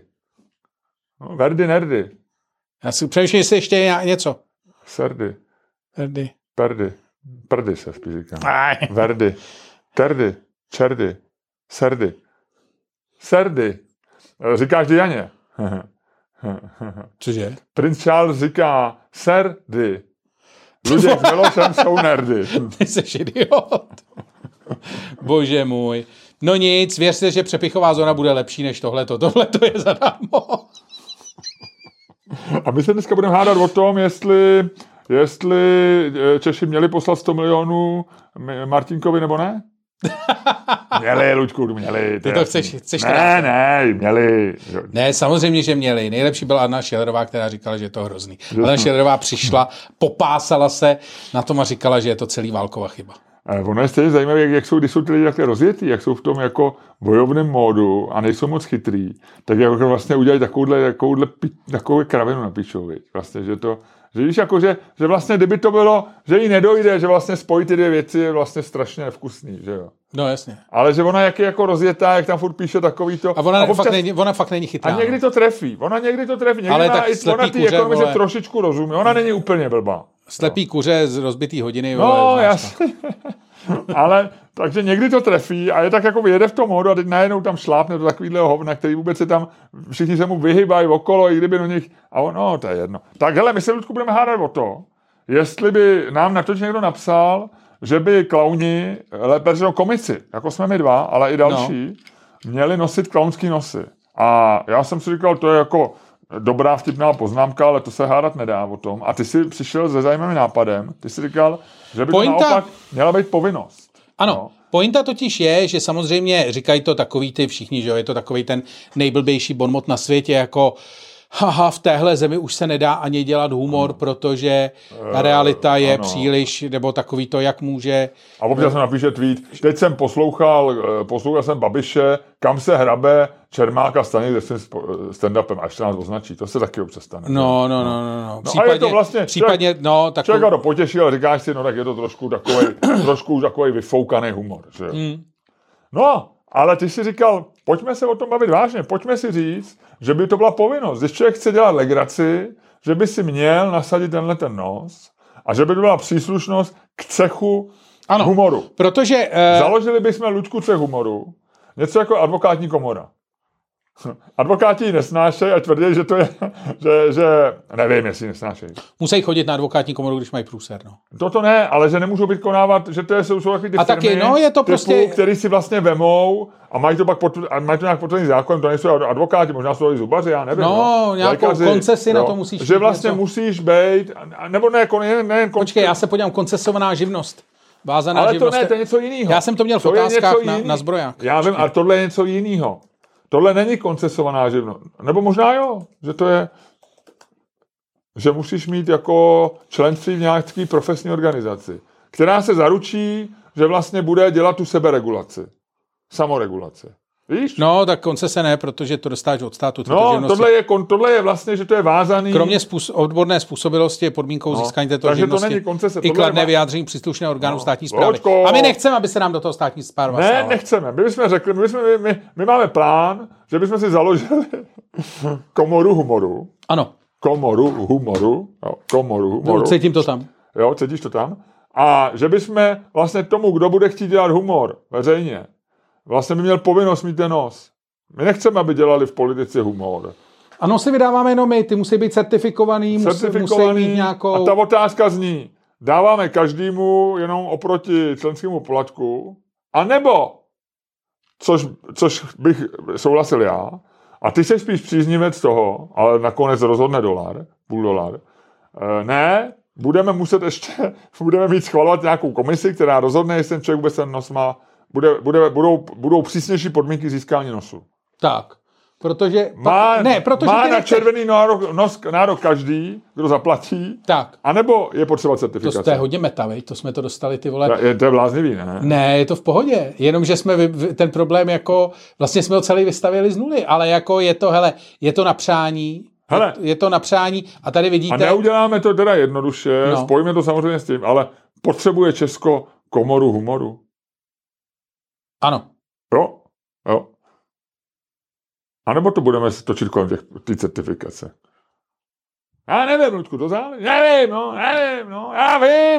No, verdy, nerdy. Já si přemýšlím, jestli ještě něco. Serdy. Verdy. Perdy. Prdy se spíš říká. Verdy. Terdy. Čerdy. Serdy. Serdy. Říkáš Dianě. Cože? Prince Charles říká serdy. Luděk s Milošem jsou nerdy. Ty seš idiot. Bože můj. No nic, věřte, že přepichová zóna bude lepší než tohleto. Tohleto je zadámo. A my se dneska budeme hádat o tom, jestli Češi měli poslat 100 milionů Martinkovi nebo ne? Měli, Luďku, měli. Ty to chceš ne, ne, měli. Ne, samozřejmě, že měli. Nejlepší byla Anna Schillerová, která říkala, že je to hrozný. Just Anna Schillerová přišla, popásala se na tom a říkala, že je to celý Válkova chyba. Ono je stejně zajímavé, jak jsou, když jsou ty lidi takhle rozjetí, jak jsou v tom jako bojovném módu a nejsou moc chytrý, tak jako vlastně udělají takovouhle kravinu na pičovi. Vlastně, že to... Že víš, jako, že vlastně, kdyby to bylo, že jí nedojde, že vlastně spojit ty dvě věci je vlastně strašně vkusný, že jo? No jasně. Ale že ona jak je jako rozjetá, jak tam furt píše takový to... A ona, občas, fakt není chytrá. A někdy to trefí, Někdy ale tak slepý kuře, ekonomii vole... se trošičku rozumí, ona není úplně blbá. Slepý kuře z rozbitý hodiny, vole. No jasně. Ale takže někdy to trefí a je tak jako jede v tom hodu a teď najednou tam šlápne do takovýhleho hovna, který vůbec se tam, všichni se mu vyhybají okolo, i kdyby do nich, a ono, to je jedno. Tak hele, my se Ludku budeme hádat o to, jestli by nám na to někdo napsal, že by klauni, lépe řečeno komici, jako jsme my dva, ale i další, měli nosit klaunský nosy. A já jsem si říkal, to je jako dobrá vtipná poznámka, ale to se hádat nedá o tom. A ty jsi přišel se zajímavým nápadem, ty jsi říkal, že by to naopak měla být povinnost. Ano, no. Pointa totiž je, že samozřejmě říkají to takový ty všichni, že jo, je to takový ten nejblbější bonmot na světě, jako haha, v téhle zemi už se nedá ani dělat humor, protože realita je příliš, nebo takový to, jak může... A občas se napíše tweet, teď jsem poslouchal jsem Babiše, kam se hrabe Čermáka Staněk se stand-upem, až se nás označí, to se taky občas stane. No. Případně, a je to vlastně, případně, člověka to potěší, ale říkáš si, no tak je to trošku takovej vyfoukaný humor, že jo. No, ale ty jsi říkal, pojďme se o tom bavit vážně, pojďme si říct, že by to byla povinnost. Když člověk chce dělat legraci, že by si měl nasadit tenhle ten nos a že by to byla příslušnost k cechu humoru. Protože... Založili bychom Luďku cech humoru, něco jako advokátní komora. Advokáti ji nesnášejí a tvrdí, že to je, že nevím, jestli nesnášejí. Musí chodit na advokátní komoru, když mají průser, no. Toto ne, ale že nemůžou vykonávat, že to jsou takové ty a firmy, taky, je to typu, prostě... který si vlastně vemou a mají to pak nějak potvrzený zákonem, to nejsou advokáti, možná jsou to i zubaři, já nevím. Nějakou lékaři, koncesi na to musíš. Že vlastně něco... musíš být, nebo ne. Počkej, já se podívám, koncesovaná živnost. Vázaná ale živnost. Ale to ne, to je něco jiného. Já jsem to měl v Otázkách na zbroják. Já vím, ale tohle je něco jiného. Tohle není koncesovaná živnost. Nebo možná jo, že to je, že musíš mít jako členství v nějaké profesní organizaci, která se zaručí, že vlastně bude dělat tu seberegulaci. Samoregulaci. Víš? No, tak koncese ne, protože to dostáš od státu. No, tohle je vlastně, že to je vázaný. Kromě odborné způsobilosti je podmínkou získání této živnosti. To není koncese, i kladné vyjádření příslušného orgánu státní správy. Loďko. A my nechceme, aby se nám do toho státní správa stála. Ne, nechceme. My bychom řekli, my máme plán, že bychom si založili komoru humoru. Ano. Komoru humoru. Cítím to tam. Jo, cítíš to tam. A že bychom vlastně tomu, kdo bude chtít dělat humor veřejně, vlastně by měl povinnost mít ten nos. My nechceme, aby dělali v politice humor. Ano, si vydáváme jenom my. Ty musí být certifikovaný mít nějakou... A ta otázka zní, dáváme každému jenom oproti členskému poplatku, anebo, což bych souhlasil já, a ty jsi spíš příznivec toho, ale nakonec rozhodne $0.50, ne, budeme muset ještě, budeme mít schvalovat nějakou komisi, která rozhodne, jestli ten člověk vůbec ten nos má. Budou přísnější podmínky získání nosu. Tak, protože... Má na červený nárok každý, kdo zaplatí, tak. Anebo je potřeba certifikace. To je hodně meta, veď? To jsme to dostali, ty vole. To je bláznivý, ne? Ne, je to v pohodě. Jenomže jsme ten problém jako... Vlastně jsme ho celý vystavili z nuly, ale jako je to, hele, je to na přání. Hele. Je to na přání a tady vidíte... A neuděláme to teda jednoduše, spojíme to samozřejmě s tím, ale potřebuje Česko komoru humoru. Ano. Jo. A nebo to budeme točit kolem té certifikace? Já nevím, Ludku, to záleží.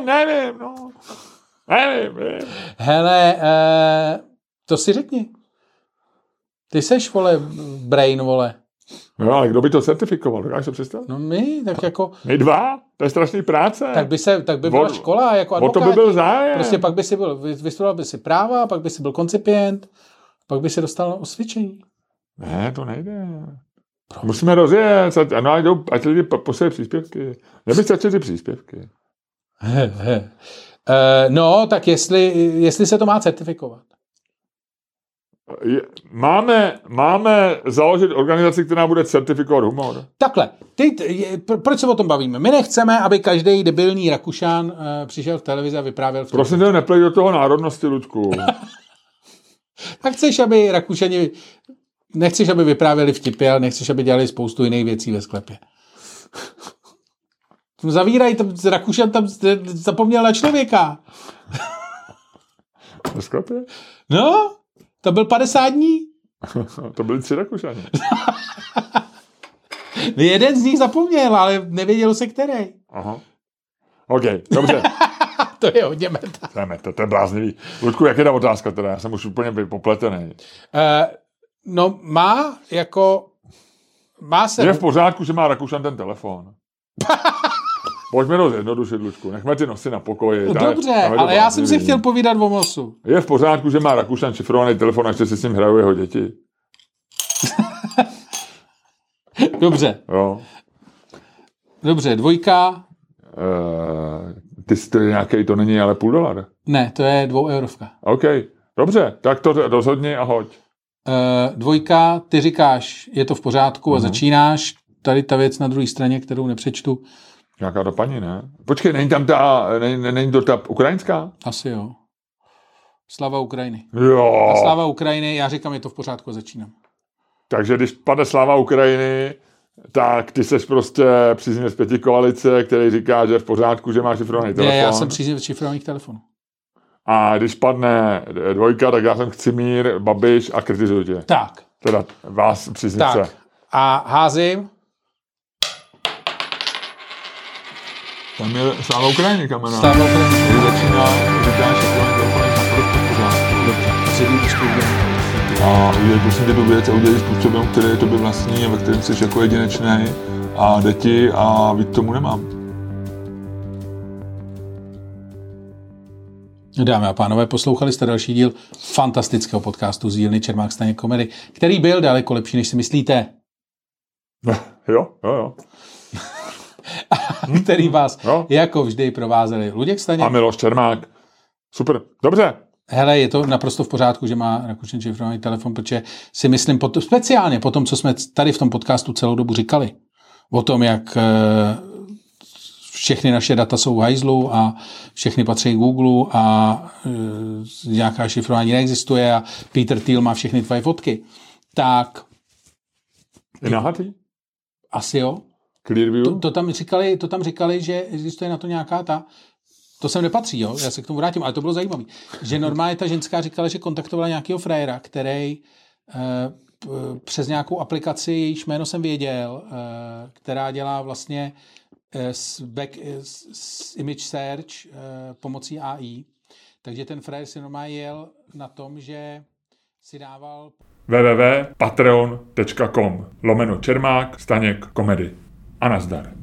Nevím. Hele, to si řekni. Ty seš, vole, brain, vole. No, ale kdo by to certifikoval? Dokážeš se představit? No my, tak jako... My dva? To je strašný práce. Tak by byla škola, jako advokáti. O to by byl zájem. Prostě pak by si byl, vystudoval by si práva, pak by si byl koncipient, pak by si dostal osvědčení. Ne, to nejde. Proč? Musíme rozjet, ano, ať lidi posílají příspěvky. Neby stačily ty příspěvky. No, tak jestli se to má certifikovat. Máme založit organizaci, která bude certifikovat humor. Takhle. Proč se o tom bavíme? My nechceme, aby každý debilní Rakušan přišel v televizi a vyprávěl. Prosím tě, neplej do toho národnosti, Ludku. Tak chceš, aby Rakušani... Nechceš, aby vyprávěli vtipy, ale nechceš, aby dělali spoustu jiných věcí ve sklepě. Zavírají, Rakušan tam zapomněl na člověka. Ve sklepě? No, to byl 50 dní. To byli 3 Rakušani. Jeden z nich zapomněl, ale nevědělo se, který. Aha. OK, dobře. To je hodně meta. To je meta, to je bláznivý. Ludku, jak je ta otázka teda? Já jsem už úplně popletený. No má, jako... Má se... Je v pořádku, že má Rakušan ten telefon. Pojďme to zjednodušit, Ludku. Nechme ty nosy na pokoji. No, dobře, ale já jsem si chtěl povídat o nosu. Je v pořádku, že má Rakušan šifrovaný telefon, až si s ním hrajou jeho děti. Dobře. Jo. Dobře, 2. Ty nějaký, to není ale $0,5. Ne, to je 2 eurovka. OK, dobře, tak to rozhodni a hoď. 2, ty říkáš, je to v pořádku a začínáš. Tady ta věc na druhé straně, kterou nepřečtu. Nějaká ta paní, ne? Počkej, není tam není to ta ukrajinská? Asi jo. Slava Ukrajiny. Jo. A Slava Ukrajiny, já říkám, je to v pořádku a začínám. Takže když padne Slava Ukrajiny, tak ty seš prostě příznivec pětikoalice, který říká, že je v pořádku, že máš šifrovaný telefon. Ne, já jsem příznivec šifrovaných telefonů. A když padne 2, tak já jsem Chcimír, Babiš a kritizuju tě. Tak. Teda vás příznivce. Tak. A házím. Tam je Sláva Ukrajiny, kamená. Sláva Ukrajiny. Když začíná, říkáš, že telefony naprosto pořádku. Dobře. A musím tě tu věc a udělit způsobem, který je tobě vlastní a ve kterém jsi jako jedinečnej a jde ti a víc tomu nemám. Dámy a pánové, poslouchali jste další díl fantastického podcastu z dílny Čermák Staněk Komedy, který byl daleko lepší, než si myslíte. Jo. A který vás jako vždy provázeli Luděk Staněk. A Miloš Čermák. Super, dobře. Hele, je to naprosto v pořádku, že má Rakušan šifrovaný telefon, protože si myslím speciálně po tom, co jsme tady v tom podcastu celou dobu říkali. O tom, jak... Všechny naše data jsou v hajzlu a všechny patří Google a nějaká šifrování neexistuje a Peter Thiel má všechny tvoje fotky. Tak... Je nahatý? Asi jo. Clearview? To tam říkali, že existuje na to nějaká ta... To sem nepatří, jo? Já se k tomu vrátím, ale to bylo zajímavé. Že normálně ta ženská říkala, že kontaktovala nějakého frajera, který... přes nějakou aplikaci, jejíž jméno jsem věděl, která dělá vlastně image search pomocí AI. Takže ten frajer si normálně jel na tom, že si dával... www.patreon.com/Čermák Staněk Komedy. A nazdar.